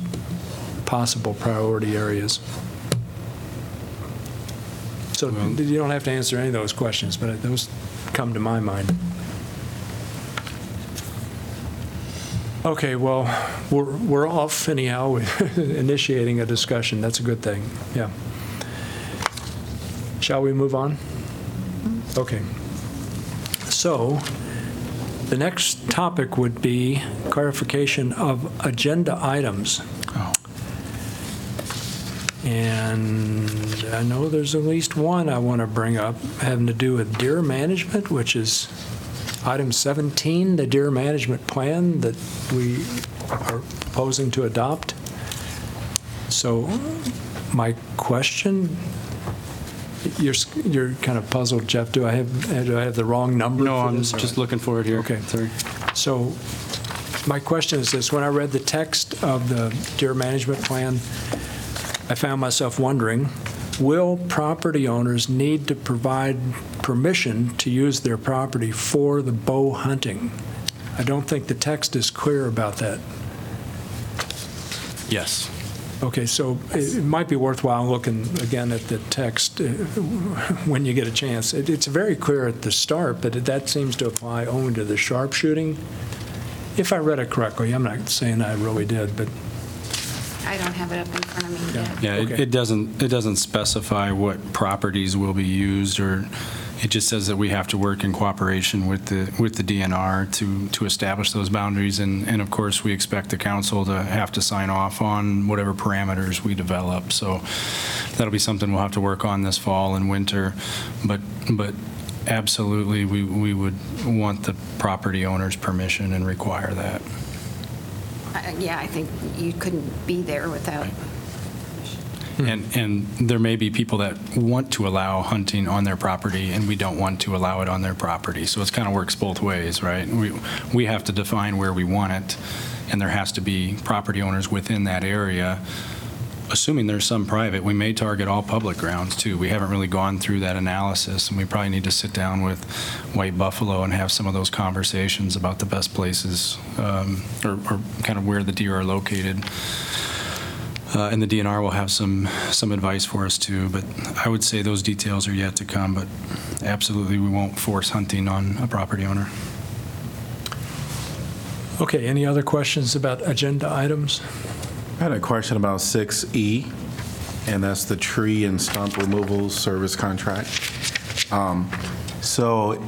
possible priority areas. So you don't have to answer any of those questions, but those come to my mind. Okay, well, we're off anyhow, initiating a discussion. That's a good thing, yeah. Shall we move on? Okay. So the next topic would be clarification of agenda items. Oh. And I know there's at least one I want to bring up having to do with deer management, which is item 17, the deer management plan that we are proposing to adopt. So my question, You're kind of puzzled, Jeff. Do I have the wrong number? No, for this? I'm just looking for it here. Okay, sorry. So my question is this: when I read the text of the deer management plan, I found myself wondering, will property owners need to provide permission to use their property for the bow hunting? I don't think the text is clear about that. Yes. Okay, so it might be worthwhile looking again at the text when you get a chance. It's very clear at the start, but that seems to apply only to the sharpshooting. If I read it correctly, I'm not saying I really did, but I don't have it up in front of me yet. Yeah, okay. It doesn't specify what properties will be used, or it just says that we have to work in cooperation with the DNR to establish those boundaries, and of course we expect the council to have to sign off on whatever parameters we develop. So that'll be something we'll have to work on this fall and winter, but absolutely we would want the property owner's permission and require that. Yeah, I think you couldn't be there without. Right. And there may be people that want to allow hunting on their property, and we don't want to allow it on their property. So it kind of works both ways, right? We have to define where we want it, and there has to be property owners within that area. Assuming there's some private, we may target all public grounds too. We haven't really gone through that analysis, and we probably need to sit down with White Buffalo and have some of those conversations about the best places or kind of where the deer are located. And the DNR will have some advice for us too, but I would say those details are yet to come, but absolutely we won't force hunting on a property owner. Okay, any other questions about agenda items? I had a question about 6E, and that's the tree and stump removal service contract. So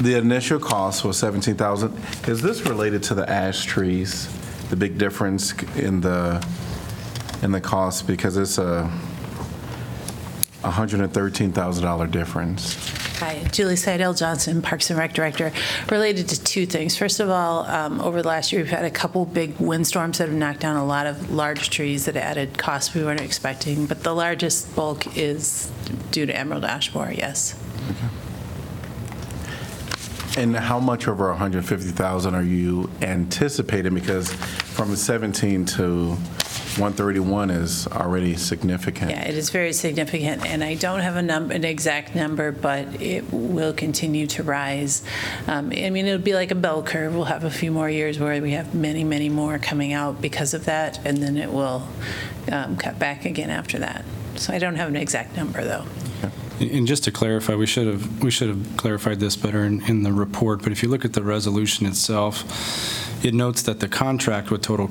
the initial cost was $17,000. Is this related to the ash trees? The big difference in the cost, because it's a $113,000 difference. Hi, Julie Seidel Johnson, Parks and Rec Director. Related to two things. First of all, over the last year, we've had a couple big windstorms that have knocked down a lot of large trees that added costs we weren't expecting. But the largest bulk is due to emerald ash borer, yes. Okay. And how much over $150,000 are you anticipating? Because from 17 to 131 is already significant. Yeah, it is very significant, and I don't have an exact number, but it will continue to rise. I mean, it'll be like a bell curve. We'll have a few more years where we have many, many more coming out because of that, and then it will cut back again after that. So I don't have an exact number, though. And just to clarify, we should have clarified this better in the report, but if you look at the resolution itself, it notes that the contract with total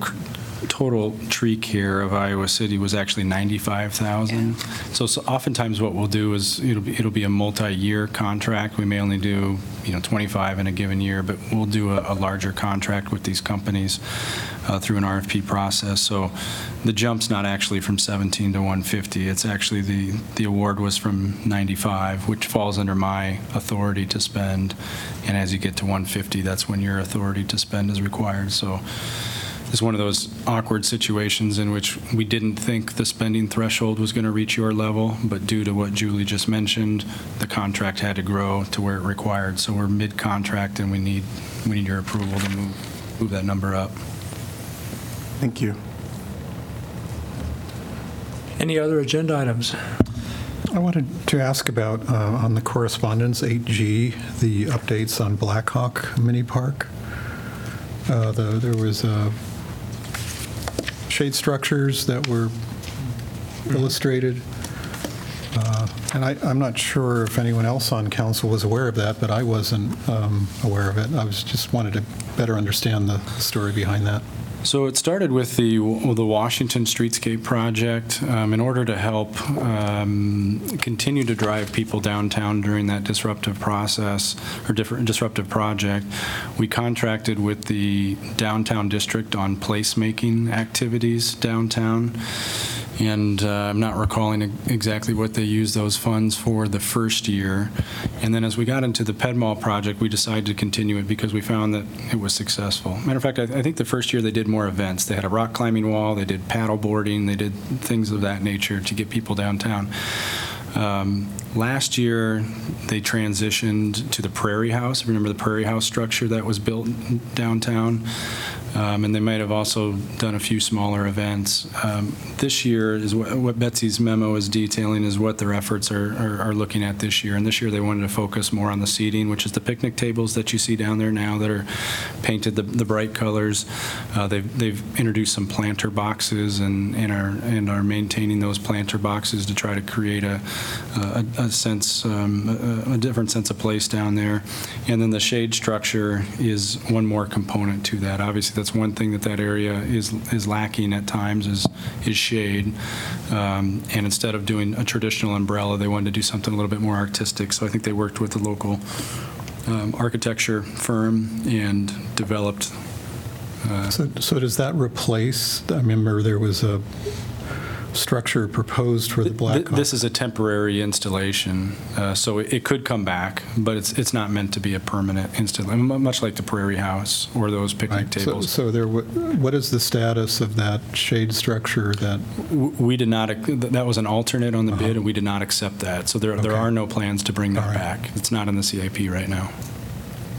tree care of Iowa City was actually $95,000. Yeah. So oftentimes what we'll do is it'll be a multi-year contract. We may only do 25 in a given year, but we'll do a larger contract with these companies through an RFP process. So the jump's not actually from 17 to 150. It's actually the award was from 95, which falls under my authority to spend. And as you get to 150, that's when your authority to spend is required. So it's one of those awkward situations in which we didn't think the spending threshold was going to reach your level, but due to what Julie just mentioned, the contract had to grow to where it required. So we're mid-contract, and we need your approval to move that number up. Thank you. Any other agenda items? I wanted to ask about on the correspondence 8G, the updates on Black Hawk Mini Park. There was shade structures that were illustrated, and I'm not sure if anyone else on council was aware of that, but I wasn't aware of it. I was just wanted to better understand the story behind that. So it started with the Washington Streetscape project in order to help continue to drive people downtown during that disruptive process or different disruptive project. We contracted with the downtown district on placemaking activities downtown, and I'm not recalling exactly what they used those funds for the first year. And then as we got into the PEDMall project, we decided to continue it because we found that it was successful. Matter of fact, I think the first year they did more events. They had a rock climbing wall, they did paddle boarding, they did things of that nature to get people downtown. Last year, they transitioned to the Prairie House. Remember the Prairie House structure that was built downtown? And they might have also done a few smaller events. This year is what Betsy's memo is detailing is what their efforts are looking at this year. And this year they wanted to focus more on the seating, which is the picnic tables that you see down there now that are painted the bright colors. They've introduced some planter boxes and are maintaining those planter boxes to try to create a sense a different sense of place down there. And then the shade structure is one more component to that. Obviously, that's one thing that area is lacking at times is shade. And instead of doing a traditional umbrella, they wanted to do something a little bit more artistic. So I think they worked with the local architecture firm and developed. So does that replace? I remember there was a structure proposed for the Blackhawk? This is a temporary installation, so it could come back, but it's not meant to be a permanent installation, much like the Prairie House or those picnic tables. So there, what is the status of that shade structure? That we did not. That was an alternate on the bid, and we did not accept that. So there are no plans to bring that back. It's not in the CIP right now.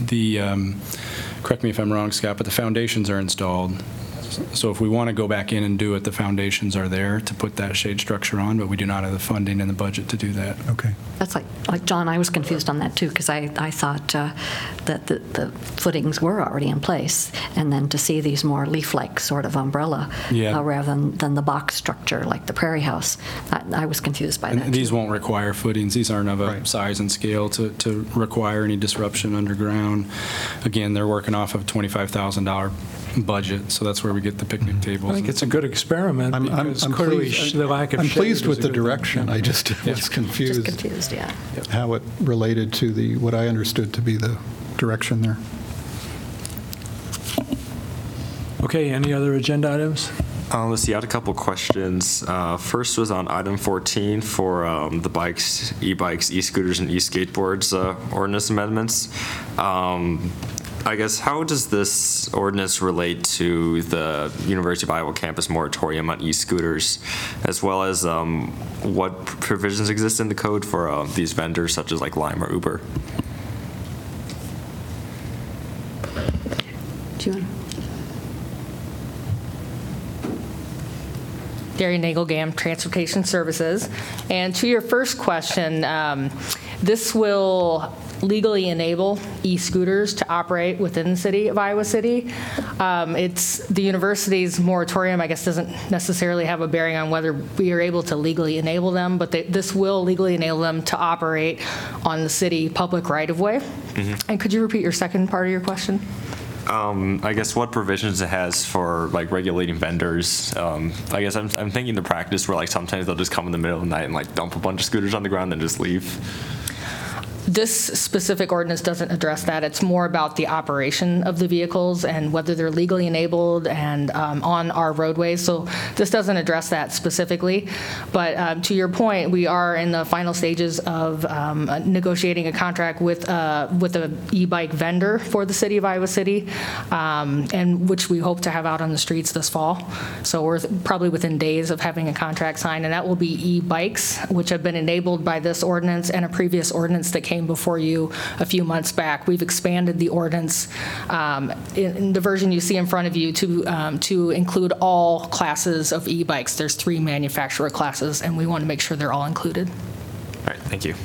The correct me if I'm wrong, Scott, but the foundations are installed. So if we want to go back in and do it, the foundations are there to put that shade structure on, but we do not have the funding in the budget to do that. Okay. That's like John, I was confused on that too, because I thought that the footings were already in place, and then to see these more leaf-like sort of umbrella rather than the box structure like the Prairie House, I was confused by that. These won't require footings. These aren't of a size and scale to require any disruption underground. Again, they're working off of $25,000 budget, so that's where we get the picnic tables. I think it's a good experiment. I'm pleased with the direction. I just was confused. Just confused, how it related to the what I understood to be the direction there. Okay, any other agenda items? Let's see, I had a couple questions. First was on item 14 for the bikes, e-bikes, e-scooters, and e-skateboards ordinance amendments. I guess, how does this ordinance relate to the University of Iowa campus moratorium on e-scooters, as well as what provisions exist in the code for these vendors, such as like Lime or Uber? Do you want Gary Nagelgam, Transportation Services. And to your first question, this will legally enable e-scooters to operate within the city of Iowa City. It's the university's moratorium, I guess, doesn't necessarily have a bearing on whether we are able to legally enable them, but this will legally enable them to operate on the city public right-of-way. Mm-hmm. And could you repeat your second part of your question? I guess what provisions it has for like regulating vendors. I guess I'm thinking the practice where like sometimes they'll just come in the middle of the night and like dump a bunch of scooters on the ground and just leave. This specific ordinance doesn't address that. It's more about the operation of the vehicles and whether they're legally enabled and on our roadways. So this doesn't address that specifically. But to your point, we are in the final stages of negotiating a contract with an e-bike vendor for the city of Iowa City, and which we hope to have out on the streets this fall. So we're probably within days of having a contract signed, and that will be e-bikes, which have been enabled by this ordinance and a previous ordinance that came before you a few months back. We've expanded the ordinance in the version you see in front of you to include all classes of e-bikes. There's 3 manufacturer classes, and we want to make sure they're all included. All right, thank you.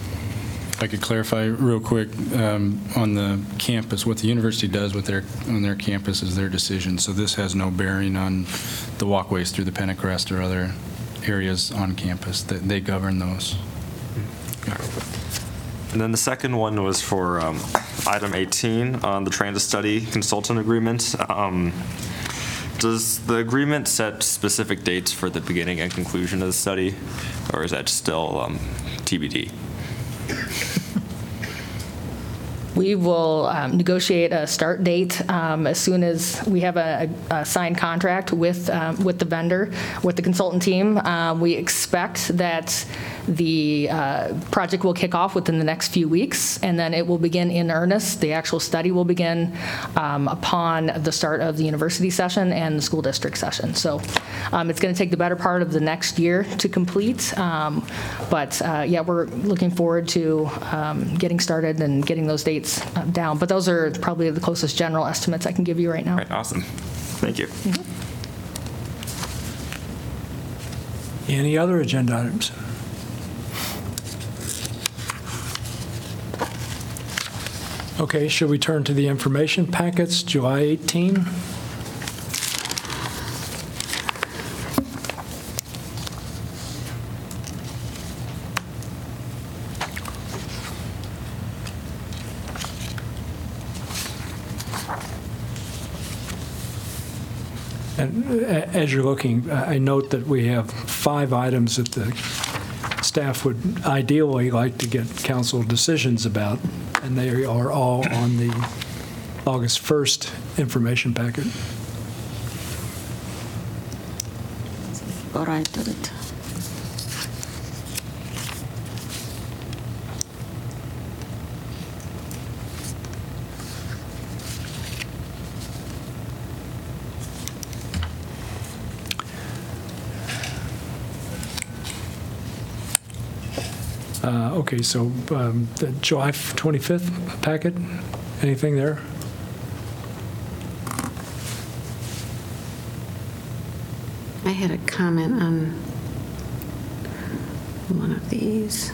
I could clarify real quick on the campus. What the university does with on their campus is their decision. So this has no bearing on the walkways through the Pentacrest or other areas on campus. They govern those. And then the second one was for item 18 on the transit study consultant agreement. Does the agreement set specific dates for the beginning and conclusion of the study, or is that still TBD? We will negotiate a start date as soon as we have a signed contract with the vendor, with the consultant team. We expect that the project will kick off within the next few weeks, and then it will begin in earnest. The actual study will begin upon the start of the university session and the school district session. So it's going to take the better part of the next year to complete. But we're looking forward to getting started and getting those dates down, but those are probably the closest general estimates I can give you right now. All right, awesome. Thank you. Mm-hmm. Any other agenda items? Okay, should we turn to the information packets, July 18? And as you're looking, I note that we have 5 items that the staff would ideally like to get council decisions about, and they are all on the August 1st information packet. All right, Okay, so the July 25th packet, anything there? I had a comment on one of these.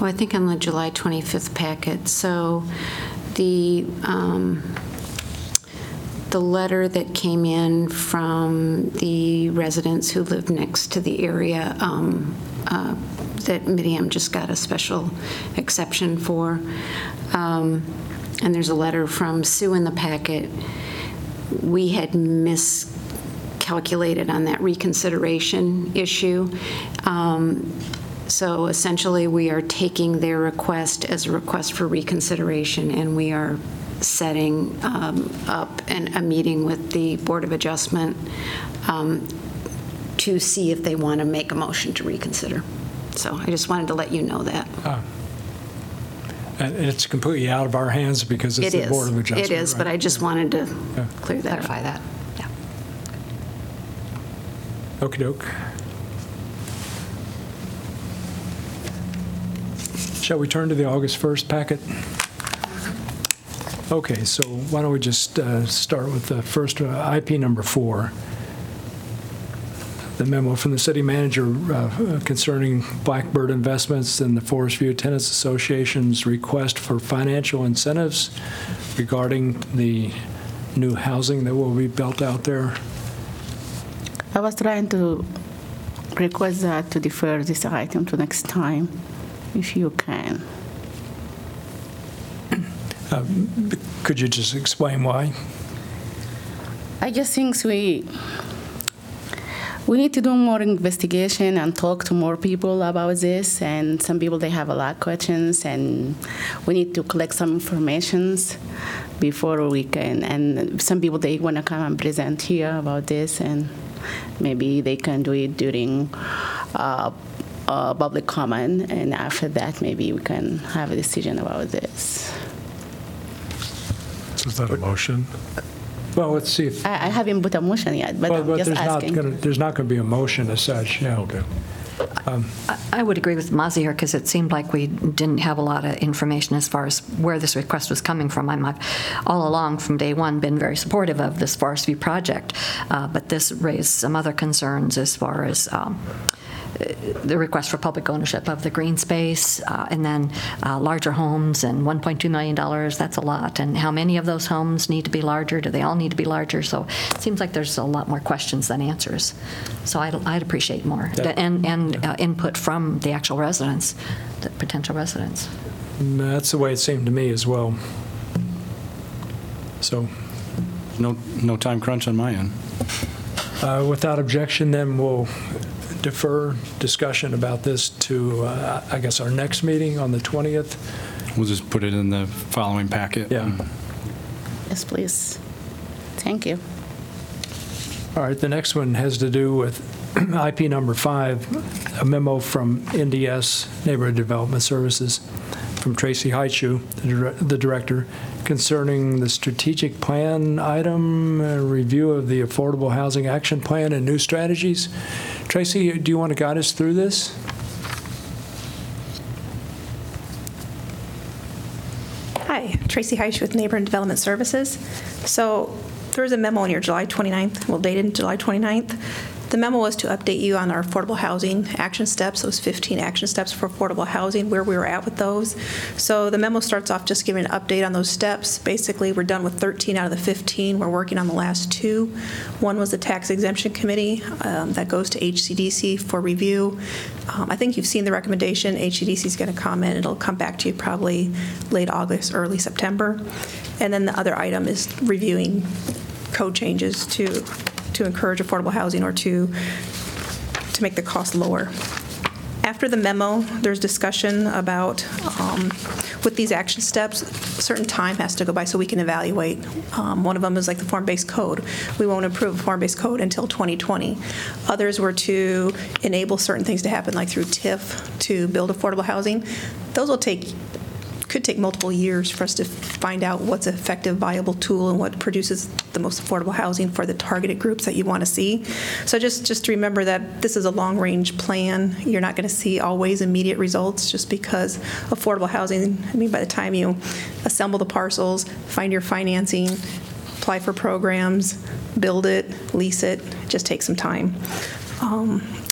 Oh, I think on the July 25th packet. So the letter that came in from the residents who live next to the area that Midiam just got a special exception for. And there's a letter from Sue in the packet. We had miscalculated on that reconsideration issue. So essentially we are taking their request as a request for reconsideration, and we are setting up a meeting with the Board of Adjustment to see if they want to make a motion to reconsider. So I just wanted to let you know that. And it's completely out of our hands because it's the Board of Adjustment. It is, right? But I just wanted to clear that, clarify that. Yeah. Okie doke. Shall we turn to the August 1st packet? Okay, so why don't we just start with the first IP number 4. The memo from the city manager concerning Blackbird Investments and the Forest View Tenants Association's request for financial incentives regarding the new housing that will be built out there. I was trying to request that to defer this item to next time, if you can. Could you just explain why? I just think we need to do more investigation and talk to more people about this. And some people, they have a lot of questions, and we need to collect some information before we can. And some people, they want to come and present here about this, and maybe they can do it during public comment. And after that, maybe we can have a decision about this. Is that a motion? Well, let's see if... I haven't put a motion yet, but I'm just asking. There's not going to be a motion as such. Yeah, okay. I would agree with Mazir here, because it seemed like we didn't have a lot of information as far as where this request was coming from. I've all along from day one been very supportive of this Forest View project, but this raised some other concerns as far as... the request for public ownership of the green space, and then larger homes, and $1.2 million, that's a lot. And how many of those homes need to be larger? Do they all need to be larger? So it seems like there's a lot more questions than answers. So I'd appreciate more input from the actual residents, the potential residents. That's the way it seemed to me as well. So no time crunch on my end. Without objection, then we'll defer discussion about this to, I guess, our next meeting on the 20th. We'll just put it in the following packet. Yeah. Yes, please. Thank you. All right, the next one has to do with IP number 5, a memo from NDS, Neighborhood Development Services, from Tracy Hightshoe, the director, concerning the strategic plan item, review of the Affordable Housing Action Plan and new strategies. Tracy, do you want to guide us through this? Hi, Tracy Heisch with Neighborhood Development Services. So there was a memo on your July 29th, well, dated July 29th. The memo was to update you on our affordable housing action steps, those 15 action steps for affordable housing, where we were at with those. So the memo starts off just giving an update on those steps. Basically, we're done with 13 out of the 15. We're working on the last 2. One was the tax exemption committee that goes to HCDC for review. I think you've seen the recommendation. HCDC is going to comment. It'll come back to you probably late August, early September. And then the other item is reviewing code changes to encourage affordable housing or to make the cost lower. After the memo, there's discussion about, with these action steps, a certain time has to go by so we can evaluate. One of them is like the form-based code. We won't approve a form-based code until 2020. Others were to enable certain things to happen, like through TIF, to build affordable housing. Those will take could take multiple years for us to find out what's an effective, viable tool and what produces the most affordable housing for the targeted groups that you want to see. So just remember that this is a long-range plan. You're not going to see always immediate results just because affordable housing, I mean, by the time you assemble the parcels, find your financing, apply for programs, build it, lease it, just takes some time.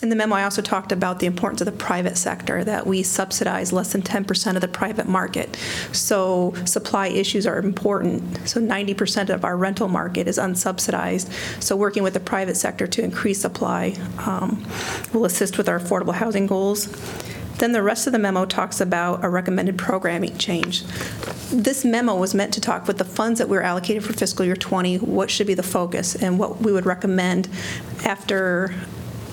In the memo, I also talked about the importance of the private sector, that we subsidize less than 10% of the private market. So supply issues are important. So 90% of our rental market is unsubsidized. So working with the private sector to increase supply will assist with our affordable housing goals. Then the rest of the memo talks about a recommended programming change. This memo was meant to talk with the funds that were allocated for fiscal year 20, what should be the focus and what we would recommend after,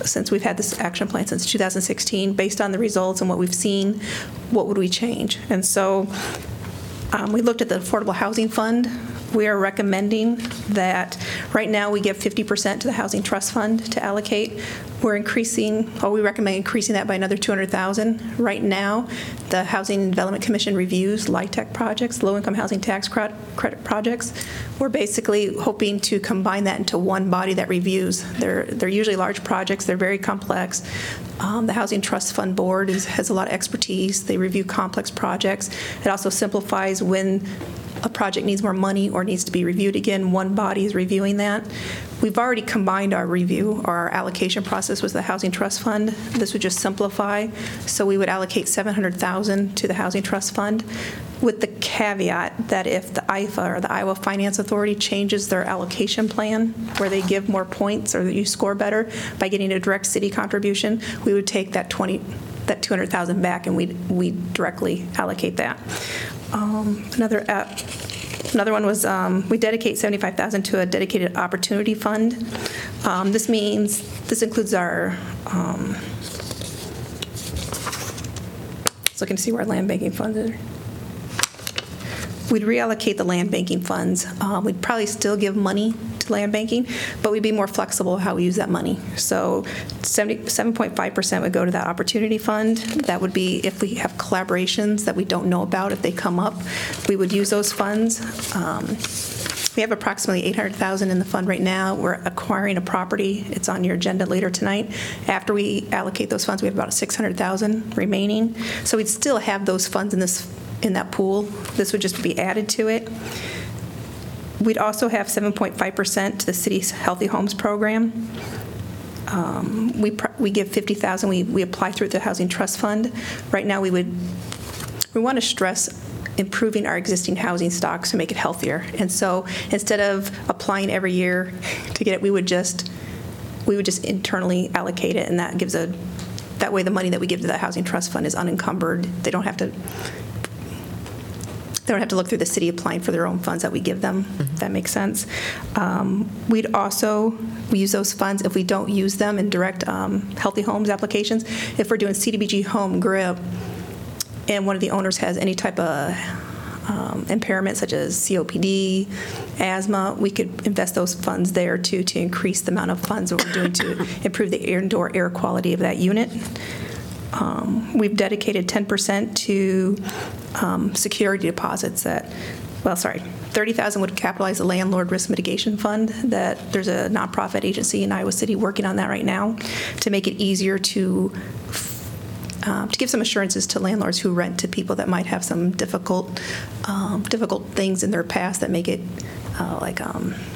since we've had this action plan since 2016, based on the results and what we've seen, what would we change? And so we looked at the Affordable Housing Fund. We are recommending that right now we give 50% to the Housing Trust Fund to allocate. We're increasing, or we recommend increasing that by another $200,000. Right now, the Housing and Development Commission reviews LIHTC projects, low-income housing tax credit projects. We're basically hoping to combine that into one body that reviews. They're usually large projects. They're very complex. The Housing Trust Fund Board has a lot of expertise. They review complex projects. It also simplifies when a project needs more money or needs to be reviewed again. One body is reviewing that. We've already combined our review or our allocation process with the Housing Trust Fund. This would just simplify. So we would allocate $700,000 to the Housing Trust Fund with the caveat that if the IFA or the Iowa Finance Authority changes their allocation plan where they give more points or that you score better by getting a direct city contribution, we would take that $200,000 back and we directly allocate that. Another one was we dedicate $75,000 to a dedicated opportunity fund. This includes our, looking to see where our land banking funds are. We'd reallocate the land banking funds. We'd probably still give money to land banking, but we'd be more flexible how we use that money. So 7.5% would go to that opportunity fund. That would be if we have collaborations that we don't know about, if they come up, we would use those funds. We have approximately $800,000 in the fund right now. We're acquiring a property. It's on your agenda later tonight. After we allocate those funds, we have about $600,000 remaining. So we'd still have those funds in that pool. This would just be added to it. We'd also have 7.5% to the city's Healthy Homes program. We give $50,000. We apply through the Housing Trust Fund. Right now, we want to stress improving our existing housing stocks to make it healthier. And so, instead of applying every year to get it, we would just internally allocate it, and that gives that way the money that we give to the Housing Trust Fund is unencumbered. They don't have to look through the city applying for their own funds that we give them, if that makes sense. We use those funds if we don't use them in direct Healthy Homes applications. If we're doing CDBG home grip and one of the owners has any type of impairment such as COPD, asthma, we could invest those funds there too to increase the amount of funds that we're doing to improve the indoor air quality of that unit. We've dedicated 10% to security deposits that, 30,000 would capitalize the Landlord Risk Mitigation Fund. That there's a nonprofit agency in Iowa City working on that right now to make it easier to give some assurances to landlords who rent to people that might have some difficult things in their past that make it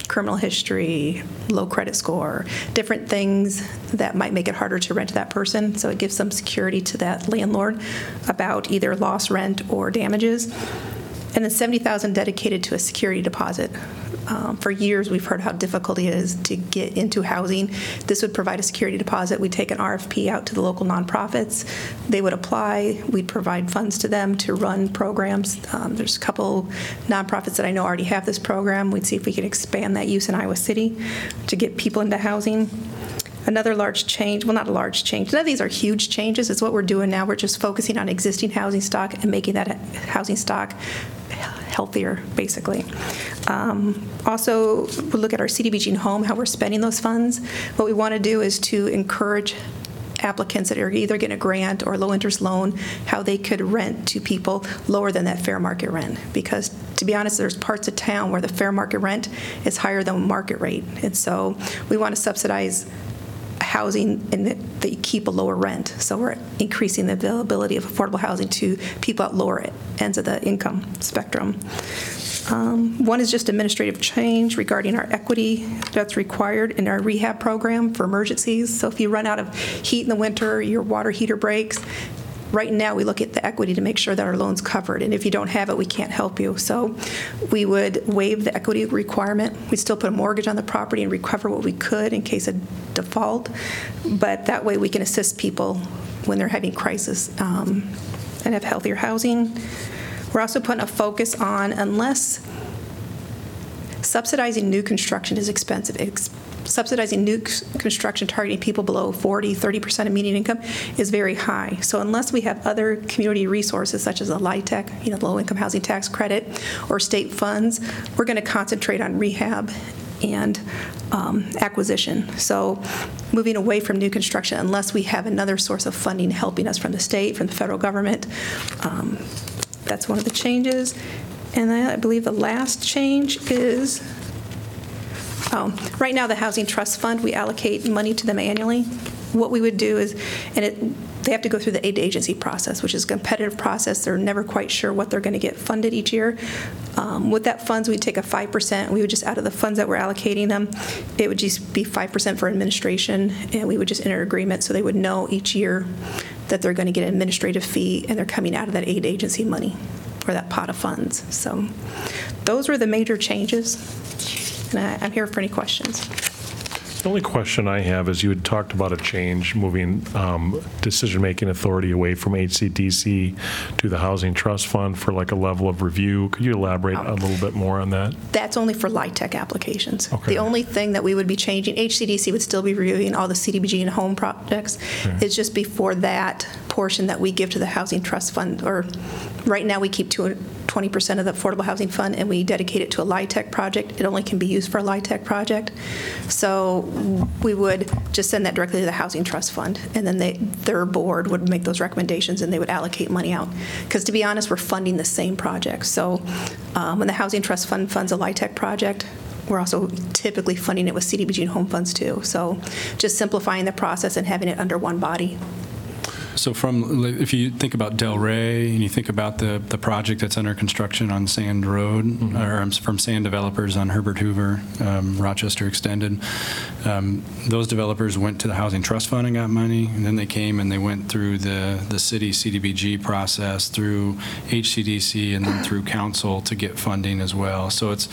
criminal history, low credit score, different things that might make it harder to rent to that person. So it gives some security to that landlord about either lost rent or damages. And then $70,000 dedicated to a security deposit. For years, we've heard how difficult it is to get into housing. This would provide a security deposit. We'd take an RFP out to the local nonprofits. They would apply. We'd provide funds to them to run programs. There's a couple nonprofits that I know already have this program. We'd see if we could expand that use in Iowa City to get people into housing. Another large change, well, not a large change. None of these are huge changes. It's what we're doing now. We're just focusing on existing housing stock and making that housing stock healthier, basically. Also, we'll look at our CDBG and home, how we're spending those funds. What we want to do is to encourage applicants that are either getting a grant or low-interest loan, how they could rent to people lower than that fair market rent. Because, to be honest, there's parts of town where the fair market rent is higher than market rate. And so we want to subsidize housing and that they keep a lower rent. So we're increasing the availability of affordable housing to people at lower ends of the income spectrum. One is just administrative change regarding our equity that's required in our rehab program for emergencies. So if you run out of heat in the winter, your water heater breaks, right now we look at the equity to make sure that our loan's covered. And if you don't have it, we can't help you. So we would waive the equity requirement. We'd still put a mortgage on the property and recover what we could in case of default. But that way we can assist people when they're having crisis and have healthier housing. We're also putting a focus on, unless subsidizing new construction is expensive, subsidizing new construction targeting people below 30% of median income is very high. So unless we have other community resources such as a LIHTC, you know, low income housing tax credit, or state funds, we're going to concentrate on rehab and acquisition. So moving away from new construction unless we have another source of funding helping us from the state, from the federal government. That's one of the changes. And then I believe the last change is, right now the Housing Trust Fund, we allocate money to them annually. What we would do is, they have to go through the aid agency process, which is a competitive process. They're never quite sure what they're going to get funded each year. With that funds, we'd take a 5%. We would just, out of the funds that we're allocating them, it would just be 5% for administration, and we would just enter an agreement so they would know each year that they're going to get an administrative fee and they're coming out of that aid agency money or that pot of funds. So those were the major changes, and I'm here for any questions. The only question I have is, you had talked about a change moving decision-making authority away from HCDC to the Housing Trust Fund for like a level of review. Could you elaborate a little bit more on that? That's only for LIHTC applications. Okay. The only thing that we would be changing, HCDC would still be reviewing all the CDBG and home projects. Okay. It's just before that portion that we give to the Housing Trust Fund, or right now we keep 20% of the Affordable Housing Fund and we dedicate it to a LIHTC project. It only can be used for a LIHTC project. So we would just send that directly to the Housing Trust Fund, and then their board would make those recommendations and they would allocate money out. Because, to be honest, we're funding the same project. So when the Housing Trust Fund funds a LIHTC project, we're also typically funding it with CDBG and home funds too. So just simplifying the process and having it under one body. So if you think about Delray and you think about the project that's under construction on Sand Road, mm-hmm. or from Sand Developers on Herbert Hoover, Rochester Extended, those developers went to the Housing Trust Fund and got money, and then they came and they went through the city CDBG process, through HCDC, and then through council to get funding as well. So it's,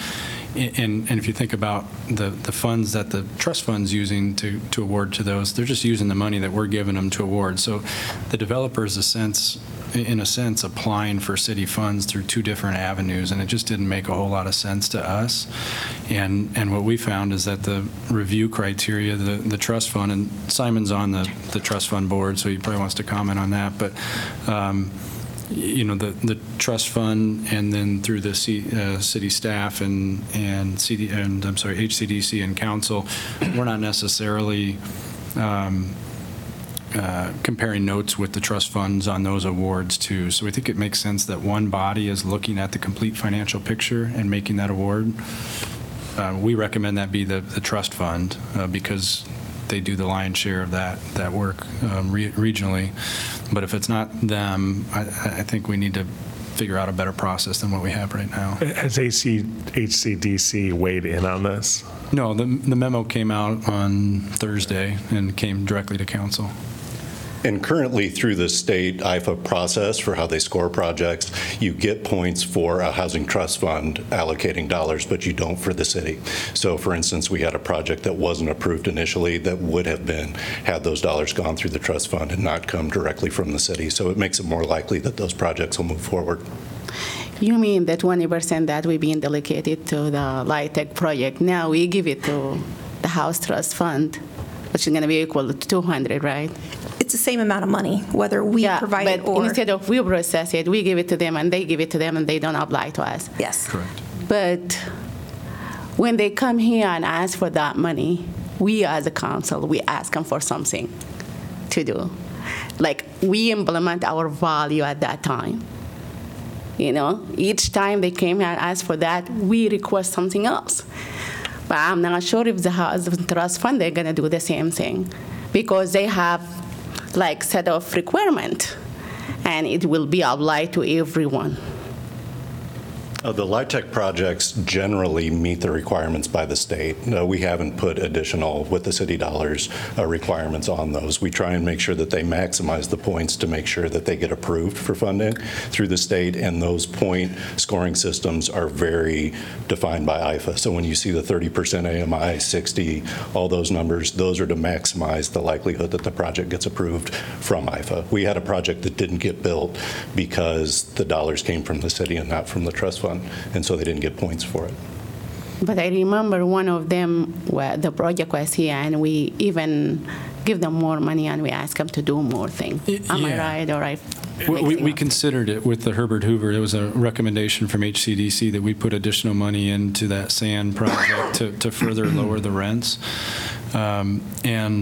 and if you think about the funds that the trust fund's using to award to those, they're just using the money that we're giving them to award. So the developer is in a sense applying for city funds through two different avenues, and it just didn't make a whole lot of sense to us. And what we found is that the review criteria, the trust fund, and Simon's on the trust fund board, so he probably wants to comment on that, but you know, the trust fund, and then through the city staff and HCDC and council, we're not necessarily comparing notes with the trust funds on those awards too. So we think it makes sense that one body is looking at the complete financial picture and making that award. We recommend that be the trust fund because they do the lion's share of that work regionally. But if it's not them, I think we need to figure out a better process than what we have right now. Has HCDC weighed in on this? No, the memo came out on Thursday and came directly to council. And currently, through the state IFA process for how they score projects, you get points for a housing trust fund allocating dollars, but you don't for the city. So, for instance, we had a project that wasn't approved initially that would have been had those dollars gone through the trust fund and not come directly from the city. So it makes it more likely that those projects will move forward. You mean that 20% that we've been allocated to the LIHTC project, now we give it to the House Trust Fund, which is going to be equal to 200, right? It's the same amount of money, whether we provide it or... instead of we process it, we give it to them, and they give it to them, and they don't apply to us. Yes. Correct. But when they come here and ask for that money, we as a council, we ask them for something to do. Like, we implement our value at that time. You know, each time they came and asked for that, we request something else. But I'm not sure if the Housing Trust Fund, they're going to do the same thing, because they have, like, set of requirement, and it will be applied to everyone. The LIHTC projects generally meet the requirements by the state. No, we haven't put additional, with the city dollars, requirements on those. We try and make sure that they maximize the points to make sure that they get approved for funding through the state, and those point scoring systems are very defined by IFA. So when you see the 30% AMI, 60, all those numbers, those are to maximize the likelihood that the project gets approved from IFA. We had a project that didn't get built because the dollars came from the city and not from the trust fund. And so they didn't get points for it. But I remember one of them, where the project was here, and we even give them more money and we ask them to do more things. Am I right? Or we considered it with the Herbert Hoover. It was a recommendation from HCDC that we put additional money into that sand project to further lower the rents. And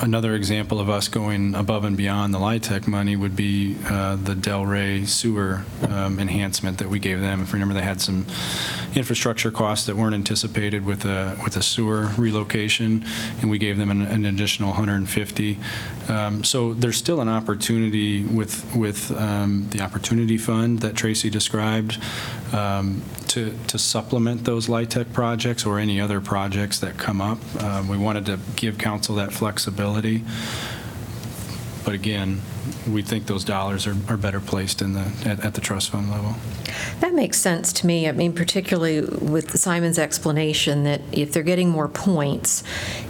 another example of us going above and beyond the LIHTC money would be the Delray sewer enhancement that we gave them. If you remember, they had some infrastructure costs that weren't anticipated with a sewer relocation, and we gave them an additional $150. So there's still an opportunity with the opportunity fund that Tracy described to supplement those LIHTC projects or any other projects that come up. We wanted to give council that flexibility, but again, we think those dollars are better placed at the trust fund level. That makes sense to me. I mean, particularly with Simon's explanation that if they're getting more points,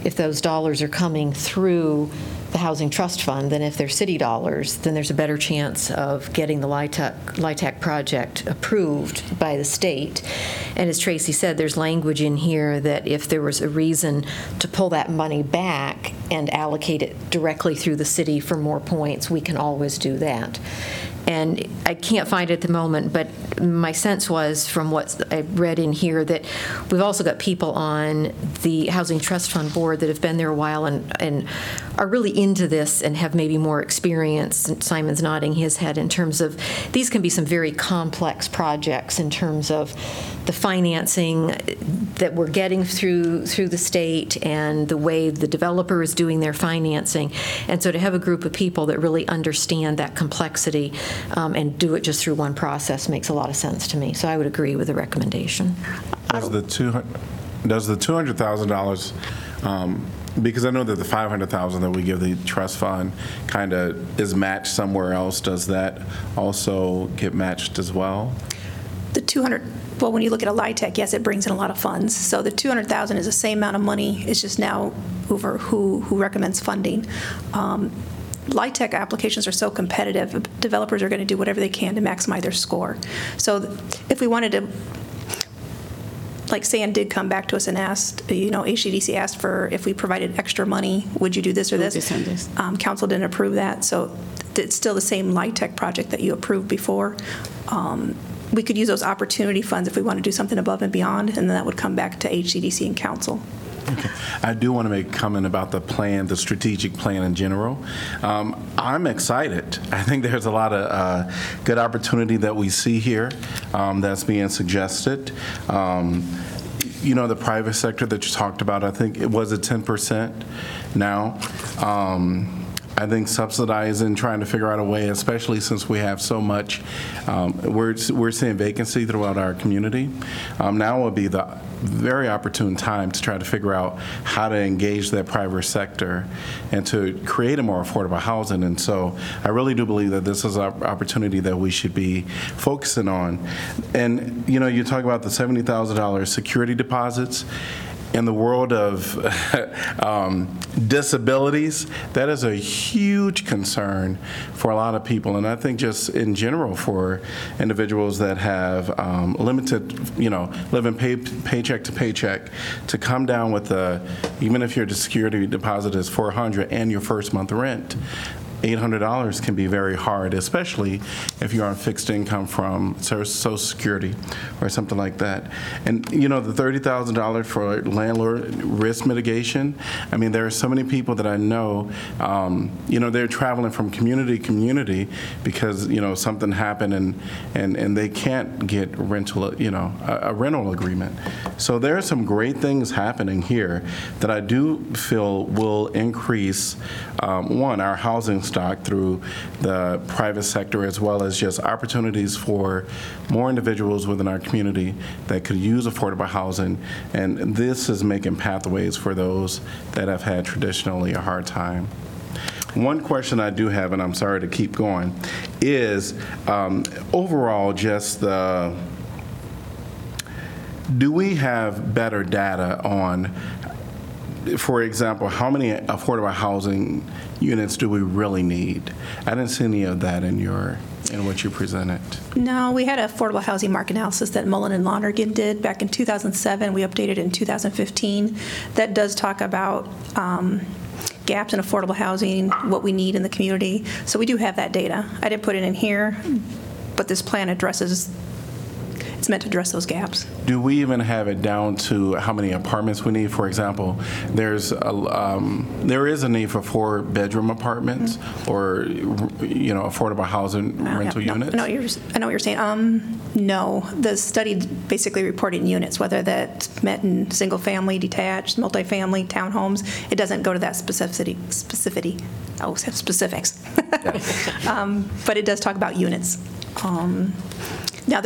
if those dollars are coming through the Housing Trust Fund than if they're city dollars, then there's a better chance of getting the LIHTC project approved by the state. And as Tracy said, there's language in here that if there was a reason to pull that money back and allocate it directly through the city for more points, we can always do that. And I can't find it at the moment, but my sense was from what I read in here that we've also got people on the Housing Trust Fund board that have been there a while and are really into this and have maybe more experience. And Simon's nodding his head in terms of these can be some very complex projects in terms of the financing that we're getting through the state and the way the developer is doing their financing. And so to have a group of people that really understand that complexity and do it just through one process makes a lot of sense to me. So I would agree with the recommendation. Does the $200,000, because I know that the $500,000 that we give the trust fund kind of is matched somewhere else, does that also get matched as well? The $200,000, well, when you look at a LIHTC, yes, it brings in a lot of funds. So the $200,000 is the same amount of money. It's just now over who recommends funding. LIHTC applications are so competitive. Developers are going to do whatever they can to maximize their score. So if we wanted to, like Sam did come back to us and asked, you know, HCDC asked for if we provided extra money, would you do this or this? Council didn't approve that. So it's still the same LIHTC project that you approved before. We could use those opportunity funds if we want to do something above and beyond, and then that would come back to HCDC and council. Okay. I do want to make a comment about the plan, the strategic plan in general. I'm excited. I think there's a lot of good opportunity that we see here that's being suggested. You know, the private sector that you talked about, I think it was at 10% now. I think subsidizing, trying to figure out a way, especially since we have so much, we're seeing vacancy throughout our community. Now would be the very opportune time to try to figure out how to engage that private sector and to create a more affordable housing. And so I really do believe that this is an opportunity that we should be focusing on. And, you know, you talk about the $70,000 security deposits. In the world of disabilities, that is a huge concern for a lot of people, and I think just in general for individuals that have limited, you know, living paycheck to paycheck, to come down with even if your security deposit is $400 and your first month rent, $800 can be very hard, especially if you're on fixed income from Social Security or something like that. And you know, the $30,000 for landlord risk mitigation, I mean, there are so many people that I know, you know, they're traveling from community to community because, you know, something happened and they can't get rental, you know, a rental agreement. So there are some great things happening here that I do feel will increase, one, our housing stock through the private sector, as well as just opportunities for more individuals within our community that could use affordable housing. And this is making pathways for those that have had traditionally a hard time. One question I do have, and I'm sorry to keep going, is overall just the, do we have better data on, for example, how many affordable housing units do we really need? I didn't see any of that in your, in what you presented. No, we had an affordable housing market analysis that Mullen and Lonergan did back in 2007. We updated in 2015. That does talk about gaps in affordable housing, what we need in the community. So we do have that data. I didn't put it in here, but this plan addresses, it's meant to address those gaps. Do we even have it down to how many apartments we need? For example, there's a, there is a need for 4-bedroom apartments, mm-hmm. or, you know, affordable housing rental units. No, I know what you're saying. No, the study basically reported units, whether that's met in single family, detached, multifamily, townhomes. It doesn't go to that specificity. Oh, specifics. Yeah. But it does talk about units. Now,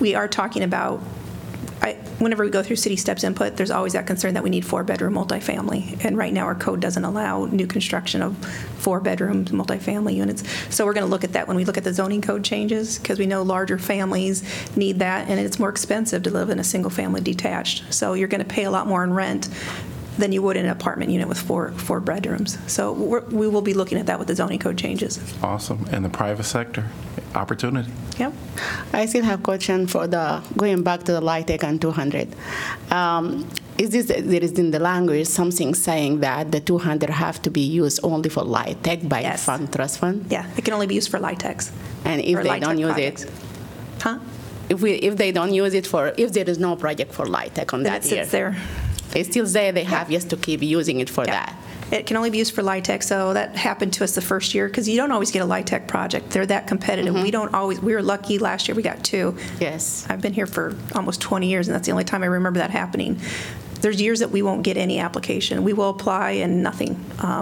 we are talking about, whenever we go through city steps input, there's always that concern that we need 4-bedroom multifamily. And right now our code doesn't allow new construction of 4-bedroom multifamily units. So we're going to look at that when we look at the zoning code changes, because we know larger families need that, and it's more expensive to live in a single family detached. So you're going to pay a lot more in rent than you would in an apartment unit with four bedrooms. So we will be looking at that with the zoning code changes. Awesome. And the private sector opportunity. Yep. I still have a question for the going back to the LIHTC and 200. Is this, there is in the language something saying that the 200 have to be used only for LIHTC by yes. Fund trust fund? Yeah, it can only be used for LIHTCs. And if they don't use projects. It, huh? If they don't use it for, if there is no project for LIHTC on then that it sits year. There. It's still there. They have yes to keep using it for yeah. that. It can only be used for LIHTC. So that happened to us the first year because you don't always get a LIHTC project. They're that competitive. Mm-hmm. We don't always. We were lucky last year. We got 2. Yes. I've been here for almost 20 years, and that's the only time I remember that happening. There's years that we won't get any application. We will apply and nothing.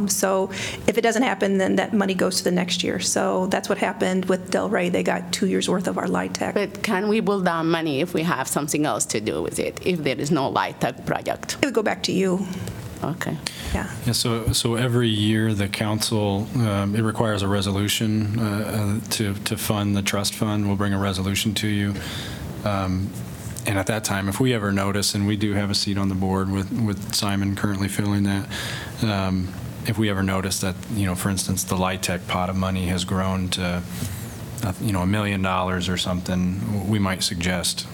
So if it doesn't happen, then that money goes to the next year. So that's what happened with Delray. They got 2 years worth of our LIHTC. But can we build down money if we have something else to do with it, if there is no LIHTC project? It would go back to you. Okay. Yeah. Yeah. So every year the council, it requires a resolution to fund the trust fund. We'll bring a resolution to you. And at that time, if we ever notice, and we do have a seat on the board with Simon currently filling that, if we ever notice that, you know, for instance, the LIHTC pot of money has grown to, you know, $1 million or something, we might suggest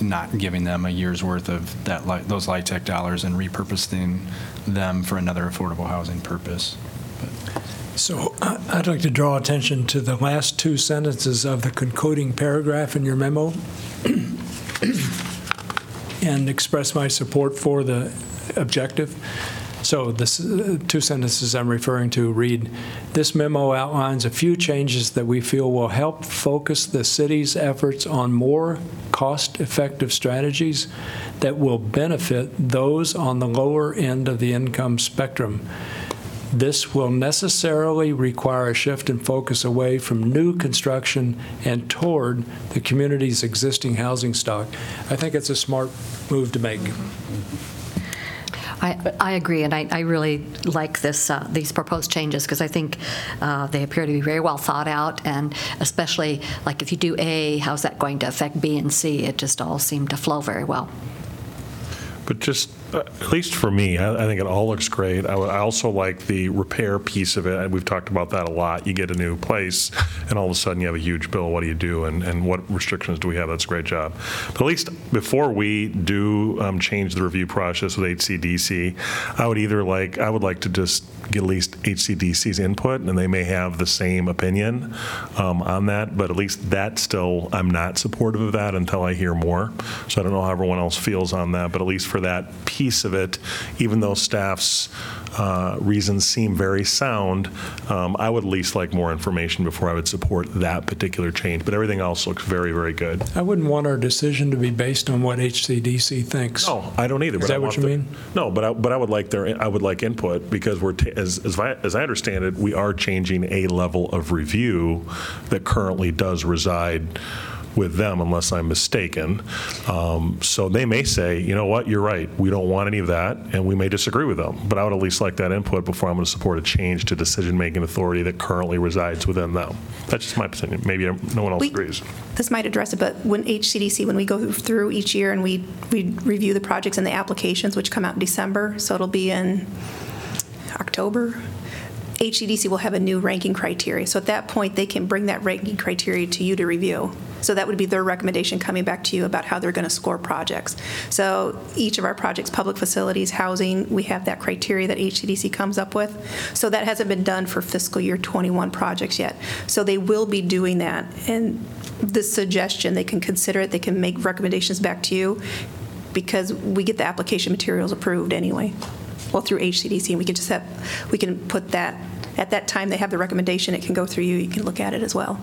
not giving them a year's worth of that those LIHTC dollars and repurposing them for another affordable housing purpose. But. So I'd like to draw attention to the last 2 sentences of the concluding paragraph in your memo. And express my support for the objective. So the 2 sentences I'm referring to read, this memo outlines a few changes that we feel will help focus the city's efforts on more cost-effective strategies that will benefit those on the lower end of the income spectrum. This will necessarily require a shift in focus away from new construction and toward the community's existing housing stock. I think it's a smart move to make. I agree, and I really like this these proposed changes because I think they appear to be very well thought out, and especially like if you do A, how's that going to affect B and C? It just all seemed to flow very well. But just At least for me, I think it all looks great. I also like the repair piece of it. We've talked about that a lot. You get a new place, and all of a sudden you have a huge bill. What do you do, and what restrictions do we have? That's a great job. But at least before we do change the review process with HCDC, I would like to just get at least HCDC's input, and they may have the same opinion on that. But at least that still, I'm not supportive of that until I hear more. So I don't know how everyone else feels on that, but at least for that piece of it, even though staff's reasons seem very sound, I would at least like more information before I would support that particular change. But everything else looks very, very good. I wouldn't want our decision to be based on what HCDC thinks. No, I don't either. Is that what you mean? No, but I would like input, because we're as I understand it, we are changing a level of review that currently does reside with them, unless I'm mistaken. So they may say, you know what, you're right, we don't want any of that, and we may disagree with them. But I would at least like that input before I'm going to support a change to decision-making authority that currently resides within them. That's just my opinion. Maybe no one else agrees. This might address it, but when HCDC, when we go through each year and we review the projects and the applications, which come out in December, so it'll be in October, HCDC will have a new ranking criteria. So at that point, they can bring that ranking criteria to you to review. So that would be their recommendation coming back to you about how they're going to score projects. So each of our projects, public facilities, housing, we have that criteria that HCDC comes up with. So that hasn't been done for fiscal year 21 projects yet. So they will be doing that. And the suggestion, they can consider it, they can make recommendations back to you, because we get the application materials approved anyway. Well, through HCDC, and we can put that at that time. They have the recommendation; it can go through you. You can look at it as well.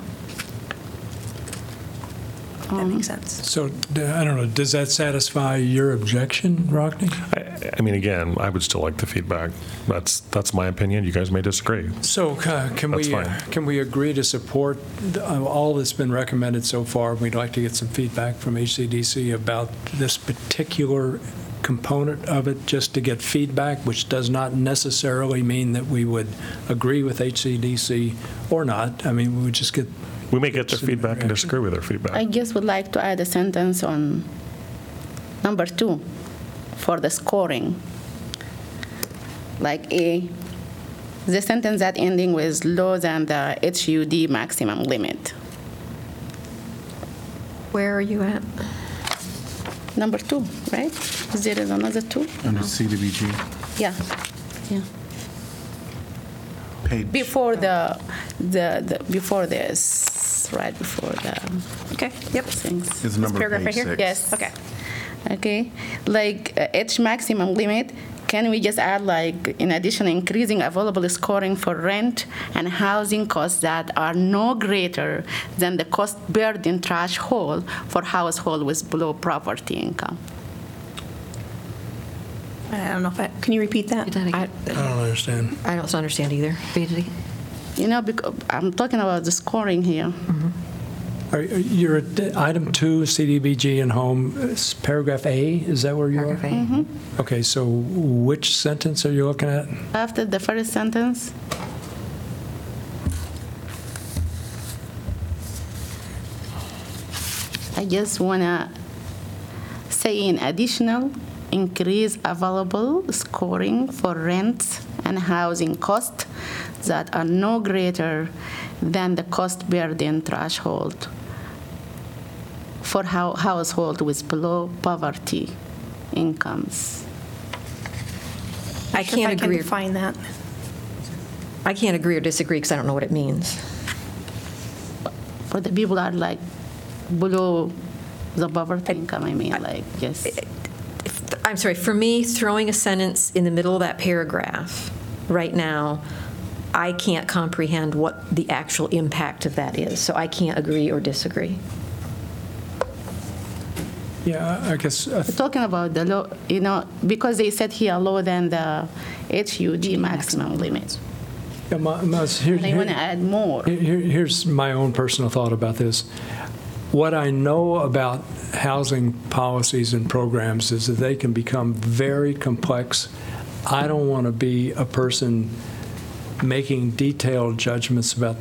That makes sense. So I don't know. Does that satisfy your objection, Rockney? I mean, again, I would still like the feedback. That's my opinion. You guys may disagree. So can we agree to support all that's been recommended so far? We'd like to get some feedback from HCDC about this particular component of it, just to get feedback, which does not necessarily mean that we would agree with HCDC or not. I mean, we would just get... We may get their feedback and disagree with their feedback. I guess we'd like to add a sentence on number 2 for the scoring. Like the sentence that ending with lower than the HUD maximum limit. Where are you at? Number 2, right? There is another 2. Under CDBG. Yeah. Page. Before before this, right before the. Okay. Yep. Things. It's number paragraph right here. 6. Yes. Okay. Like each maximum limit. Can we just add, like, in addition, increasing available scoring for rent and housing costs that are no greater than the cost burden threshold for household with below poverty income? I don't know if can you repeat that? I don't understand. I don't understand either. You know, because I'm talking about the scoring here. Mm-hmm. You're at item 2, CDBG and home, paragraph A, is that where you are? Paragraph A. Mm-hmm. Okay, so which sentence are you looking at? After the first sentence. I just want to say in additional, increase available scoring for rent and housing costs that are no greater than the cost burden threshold for household with below poverty incomes. I can't agree or disagree because I don't know what it means. For the people that are like below the poverty income, I mean, like, yes. I'm sorry, for me, throwing a sentence in the middle of that paragraph right now, I can't comprehend what the actual impact of that is, so I can't agree or disagree. Yeah, I guess. We're talking about the low, you know, because they said here lower than the HUD maximum limit. Yeah, they want to add more. Here's my own personal thought about this. What I know about housing policies and programs is that they can become very complex. I don't want to be a person making detailed judgments about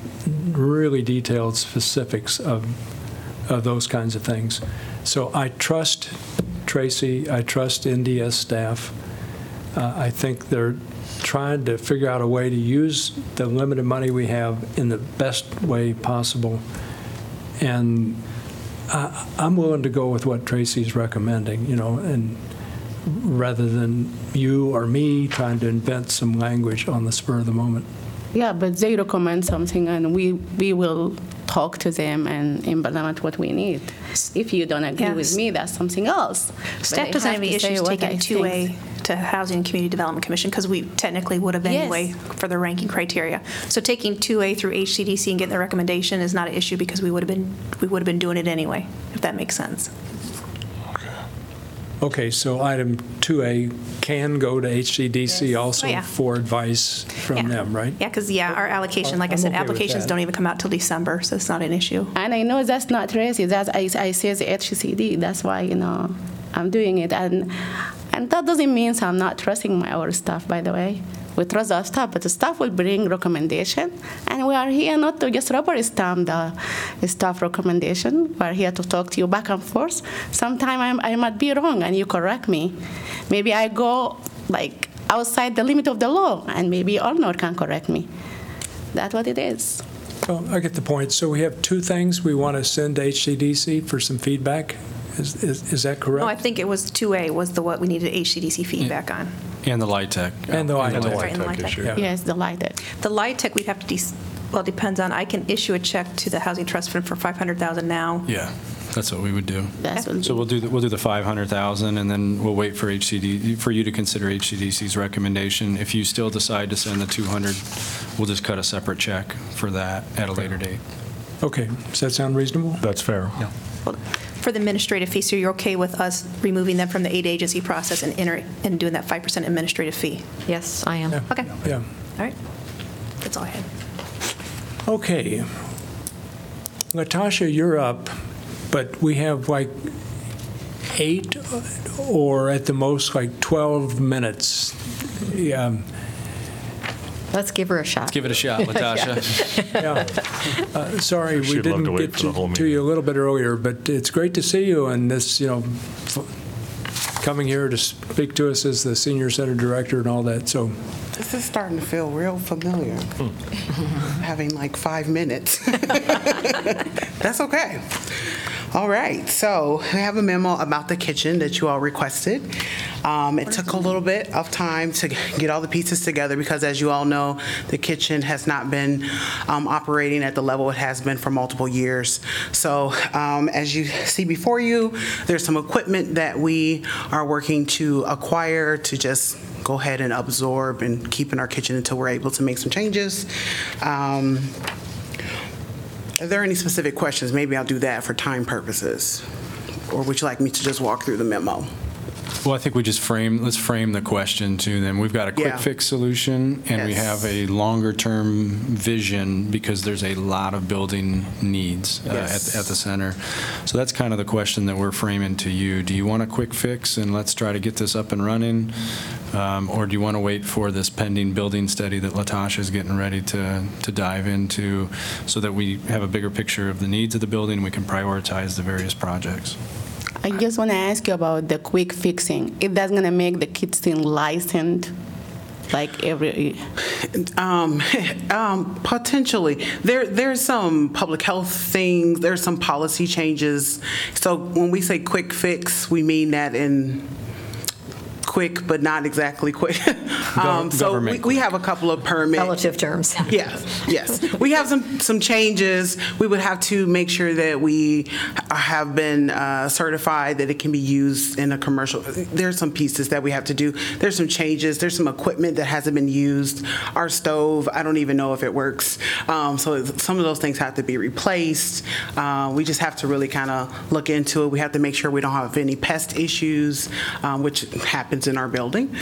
really detailed specifics of those kinds of things. So I trust Tracy. I trust NDS staff. I think they're trying to figure out a way to use the limited money we have in the best way possible. And I'm willing to go with what Tracy's recommending, you know, and rather than you or me trying to invent some language on the spur of the moment. Yeah, but they recommend something, and we will talk to them and implement what we need. If you don't agree with me, that's something else. Staff doesn't have any issues taking a two-way to Housing and Community Development Commission, because we technically would have anyway for the ranking criteria. So taking 2A through HCDC and getting the recommendation is not an issue, because we would have been doing it anyway, if that makes sense. Okay, so item 2A can go to HCDC also for advice from them, right? Yeah, because, our allocation, like I said, applications don't even come out till December, so it's not an issue. And I know that's not Tracy. I say the HCD. That's why, I'm doing it. And that doesn't mean I'm not trusting my own staff, by the way. We trust our staff, but the staff will bring recommendation. And we are here not to just rubber stamp the staff recommendation. We're here to talk to you back and forth. Sometimes I might be wrong, and you correct me. Maybe I go outside the limit of the law, and maybe Arnold can correct me. That's what it is. Well, I get the point. So we have two things we want to send to HCDC for some feedback. Is that correct? No, I think it was 2A was what we needed HCDC feedback on. And the LIHTC. And the LIHTC issue. Yes, the LIHTC. The LIHTC, we'd have to, depends on, I can issue a check to the Housing Trust Fund for $500,000 now. Yeah, that's what we would do. So we'll do the $500,000, and then we'll wait for you to consider HCDC's recommendation. If you still decide to send the $200,000, we'll just cut a separate check for that at a later date. Okay, does that sound reasonable? That's fair. Yeah. Well, for the administrative fee, so you're okay with us removing them from the 8 agency process and doing that 5% administrative fee? Yes, I am. Yeah. Okay. Yeah. All right. That's all I had. Okay. Latasha, you're up, but we have 8 or at the most 12 minutes. Yeah. Let's give her a shot. Let's give it a shot, Latasha. Yeah. Sorry, we didn't get to you a little bit earlier, but it's great to see you. And this, coming here to speak to us as the senior center director and all that. So this is starting to feel real familiar. Having 5 minutes. That's okay. All right, so I have a memo about the kitchen that you all requested. It took a little bit of time to get all the pieces together because, as you all know, the kitchen has not been operating at the level it has been for multiple years. So as you see before you, there's some equipment that we are working to acquire to just go ahead and absorb and keep in our kitchen until we're able to make some changes. Are there any specific questions? Maybe I'll do that for time purposes. Or would you like me to just walk through the memo? Well, I think let's frame the question to them. We've got a quick fix solution, and we have a longer term vision because there's a lot of building needs at the center. So that's kind of the question that we're framing to you. Do you want a quick fix and let's try to get this up and running? Or do you want to wait for this pending building study that Latasha is getting ready to dive into so that we have a bigger picture of the needs of the building and we can prioritize the various projects? I just want to ask you about the quick fixing. If that's going to make the kitchen licensed, potentially. There's some public health things. There's some policy changes. So when we say quick fix, we mean that in quick, but not exactly quick. So we have a couple of permits. Relative terms. Yes. We have some changes. We would have to make sure that we have been certified that it can be used in a commercial. There's some pieces that we have to do. There's some changes. There's some equipment that hasn't been used. Our stove, I don't even know if it works. So some of those things have to be replaced. We just have to really kind of look into it. We have to make sure we don't have any pest issues, which happens in our building.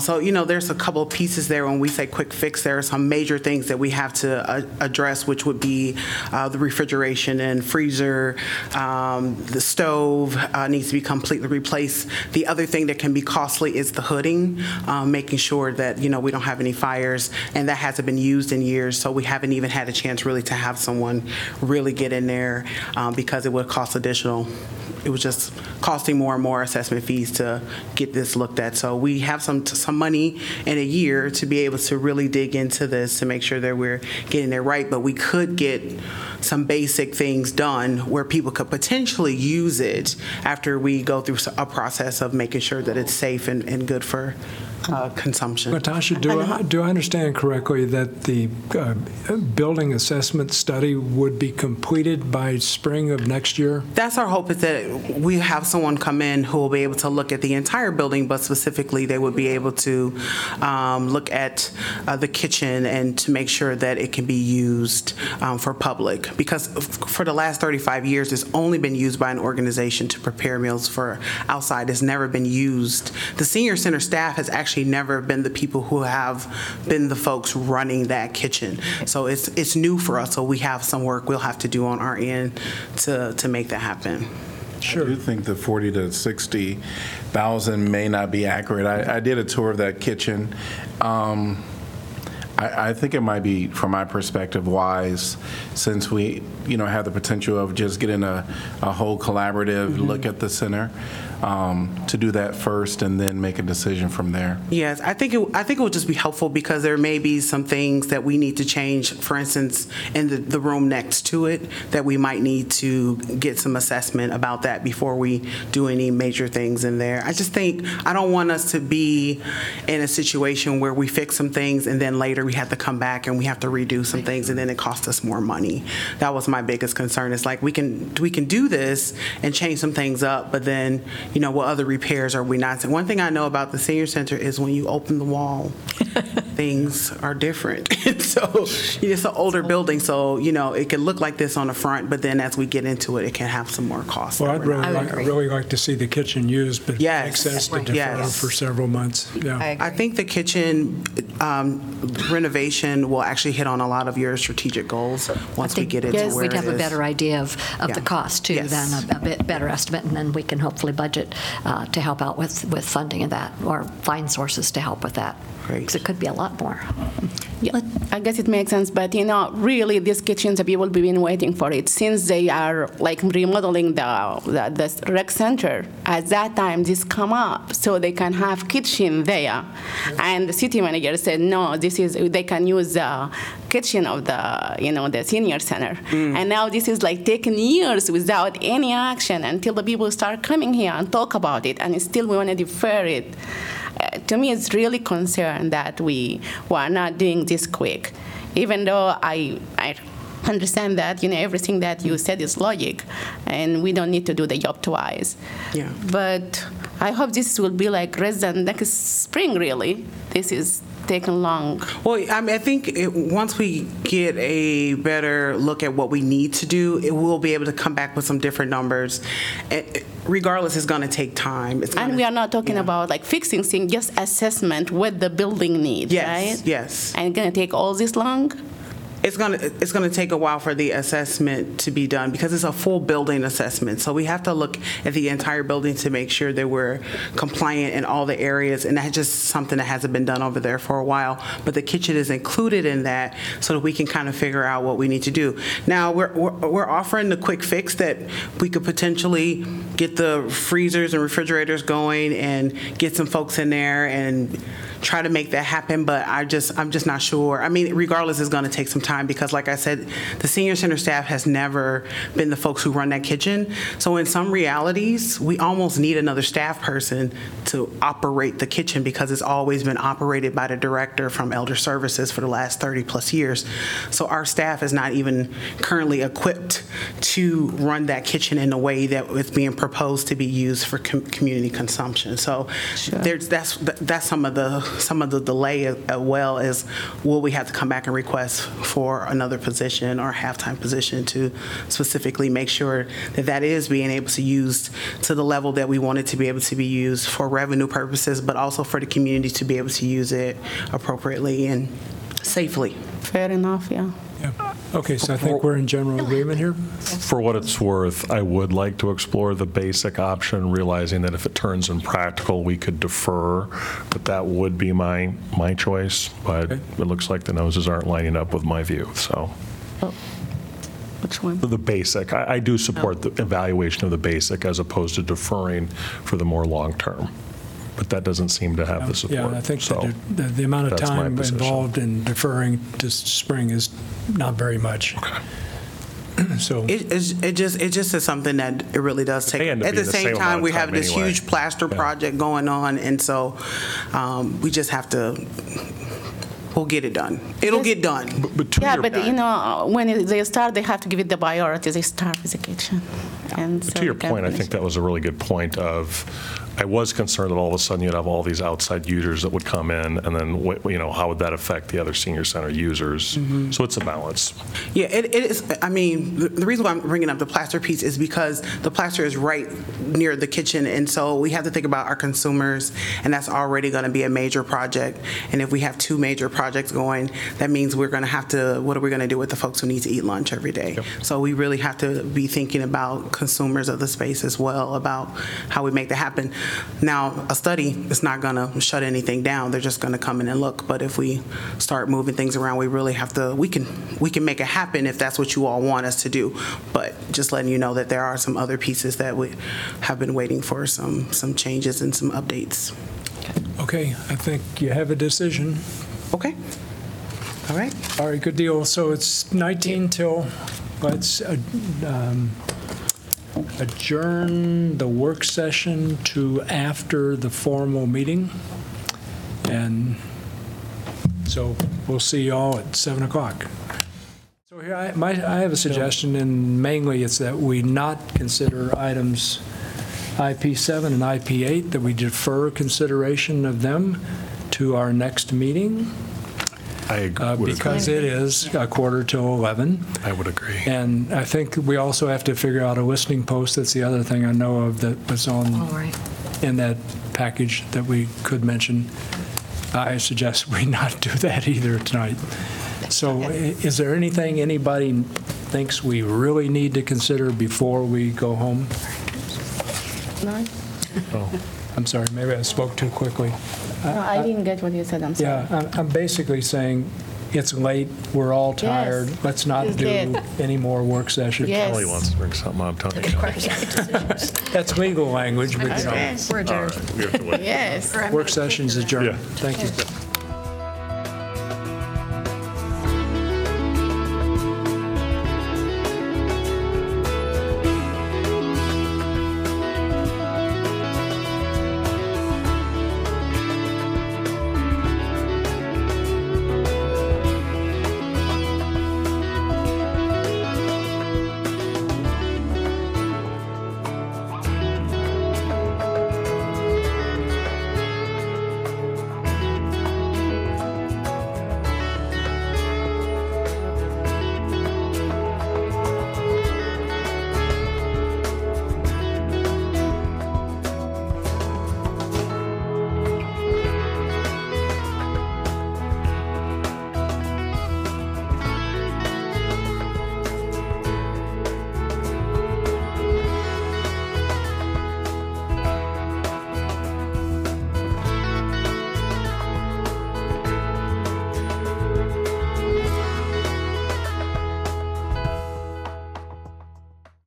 So there's a couple of pieces there. When we say quick fix, there are some major things that we have to address, which would be the refrigeration and freezer. The stove needs to be completely replaced. The other thing that can be costly is the hooding, making sure that, we don't have any fires, and that hasn't been used in years. So we haven't even had a chance really to have someone really get in there because it would cost additional it was just costing more and more assessment fees to get this looked at. So we have some money in a year to be able to really dig into this to make sure that we're getting it right. But we could get some basic things done where people could potentially use it after we go through a process of making sure that it's safe and good for consumption. Latasha, do I understand correctly that the building assessment study would be completed by spring of next year? That's our hope, is that we have someone come in who will be able to look at the entire building, but specifically they would be able to look at the kitchen and to make sure that it can be used for public. Because for the last 35 years, it's only been used by an organization to prepare meals for outside. It's never been used. The senior center staff has actually never been the people who have been the folks running that kitchen. So it's new for us, so we have some work we'll have to do on our end to make that happen. Sure. I do think the 40 to 60,000 may not be accurate. I did a tour of that kitchen. I think it might be, from my perspective, wise, since we, have the potential of just getting a whole collaborative look at the center, to do that first and then make a decision from there. Yes, I think it would just be helpful, because there may be some things that we need to change, for instance, in the room next to it, that we might need to get some assessment about that before we do any major things in there. I just think I don't want us to be in a situation where we fix some things and then later we have to come back and we have to redo some things and then it costs us more money. That was my biggest concern. It's like we can do this and change some things up, but then what other repairs are we not? One thing I know about the senior center is when you open the wall, things are different. So it's an older building, so it can look like this on the front, but then as we get into it, it can have some more costs. Well, I'd really like to see the kitchen used, but yes, access to defer for several months. Yeah, I think the kitchen renovation will actually hit on a lot of your strategic goals once we get into where it is. We'd have a better idea of the cost too, then a bit better estimate, and then we can hopefully budget to help out with funding of that, or find sources to help with that. Great. Because it could be a lot more. Yeah. I guess it makes sense, but really these kitchens, people have been waiting for it since they are like remodeling the rec center. At that time, this come up so they can have kitchen there, and the city manager said no. They can use the kitchen of the senior center, and now this is like taking years without any action until the people start coming here and talk about it, and still we want to defer it. To me, it's really concerned that we were not doing this quick, even though I understand that everything that you said is logic, and we don't need to do the job twice. Yeah. But I hope this will be like resident next spring. Really, this is taking long. Well, I think once we get a better look at what we need to do, it will be able to come back with some different numbers. Regardless, it's going to take time. And we are not talking about like fixing things, just assessment what the building needs, right? Yes. And it's going to take all this long? It's gonna take a while for the assessment to be done, because it's a full building assessment. So we have to look at the entire building to make sure that we're compliant in all the areas, and that's just something that hasn't been done over there for a while. But the kitchen is included in that, so that we can kind of figure out what we need to do. Now we're offering the quick fix that we could potentially get the freezers and refrigerators going and get some folks in there and try to make that happen. But I'm just not sure. I mean, regardless, it's gonna take some time. Because, like I said, the senior center staff has never been the folks who run that kitchen. So in some realities, we almost need another staff person to operate the kitchen, because it's always been operated by the director from Elder Services for the last 30 plus years. So our staff is not even currently equipped to run that kitchen in the way that it's being proposed to be used for community consumption. So that's some of the delay as well, is will we have to come back and request for another position or halftime position to specifically make sure that is being able to use to the level that we want it to be able to be used for revenue purposes, but also for the community to be able to use it appropriately and safely. Fair enough, yeah. Okay, so I think we're in general agreement here. For what it's worth, I would like to explore the basic option, realizing that if it turns impractical, we could defer, but that would be my choice. But it looks like the noses aren't lining up with my view, so. Which one? The basic. I do support the evaluation of the basic as opposed to deferring for the more long term. But that doesn't seem to have the support. Yeah, I think so, the amount of time involved in deferring to spring is not very much. Okay. So it just is something that it really does take. At the same time, we have this huge plaster project going on, and so we just have to. We'll get it done. It'll get done. But you know, when they start, they have to give it the priority. They start with the kitchen. And so to your point, I think that was a really good point of. I was concerned that all of a sudden you'd have all these outside users that would come in, and then you know, how would that affect the other senior center users? Mm-hmm. So it's a balance. Yeah, it is. I mean, the reason why I'm bringing up the plaster piece is because the plaster is right near the kitchen, and so we have to think about our consumers, and that's already going to be a major project. And if we have two major projects going, that means we're going to have to. What are we going to do with the folks who need to eat lunch every day? Yep. So we really have to be thinking about consumers of the space as well, about how we make that happen. Now, a study is not going to shut anything down. They're just going to come in and look. But if we start moving things around, we really have to. We can make it happen if that's what you all want us to do. But just letting you know that there are some other pieces that we have been waiting for some changes and some updates. Okay, I think you have a decision. Okay. All right. All right. Good deal. So it's 19 till. Let's. Adjourn the work session to after the formal meeting. And so we'll see you all at 7 o'clock. So here I have a suggestion, and mainly it's that we not consider items IP7 and IP8, that we defer consideration of them to our next meeting. Because it is a 11:15. I would agree. And I think we also have to figure out a listening post. That's the other thing I know of that was on in that package that we could mention. I suggest we not do that either tonight. So is there anything anybody thinks we really need to consider before we go home? No. Oh. I'm sorry, maybe I spoke too quickly. No, I didn't get what you said, I'm sorry. Yeah, I'm basically saying it's late, we're all tired, let's not do any more work sessions. Yes. Kelly wants to bring something up, Tony. That's legal language. But, you know, we're adjourned. Right, we have to work sessions adjourned. Yeah. Thank you.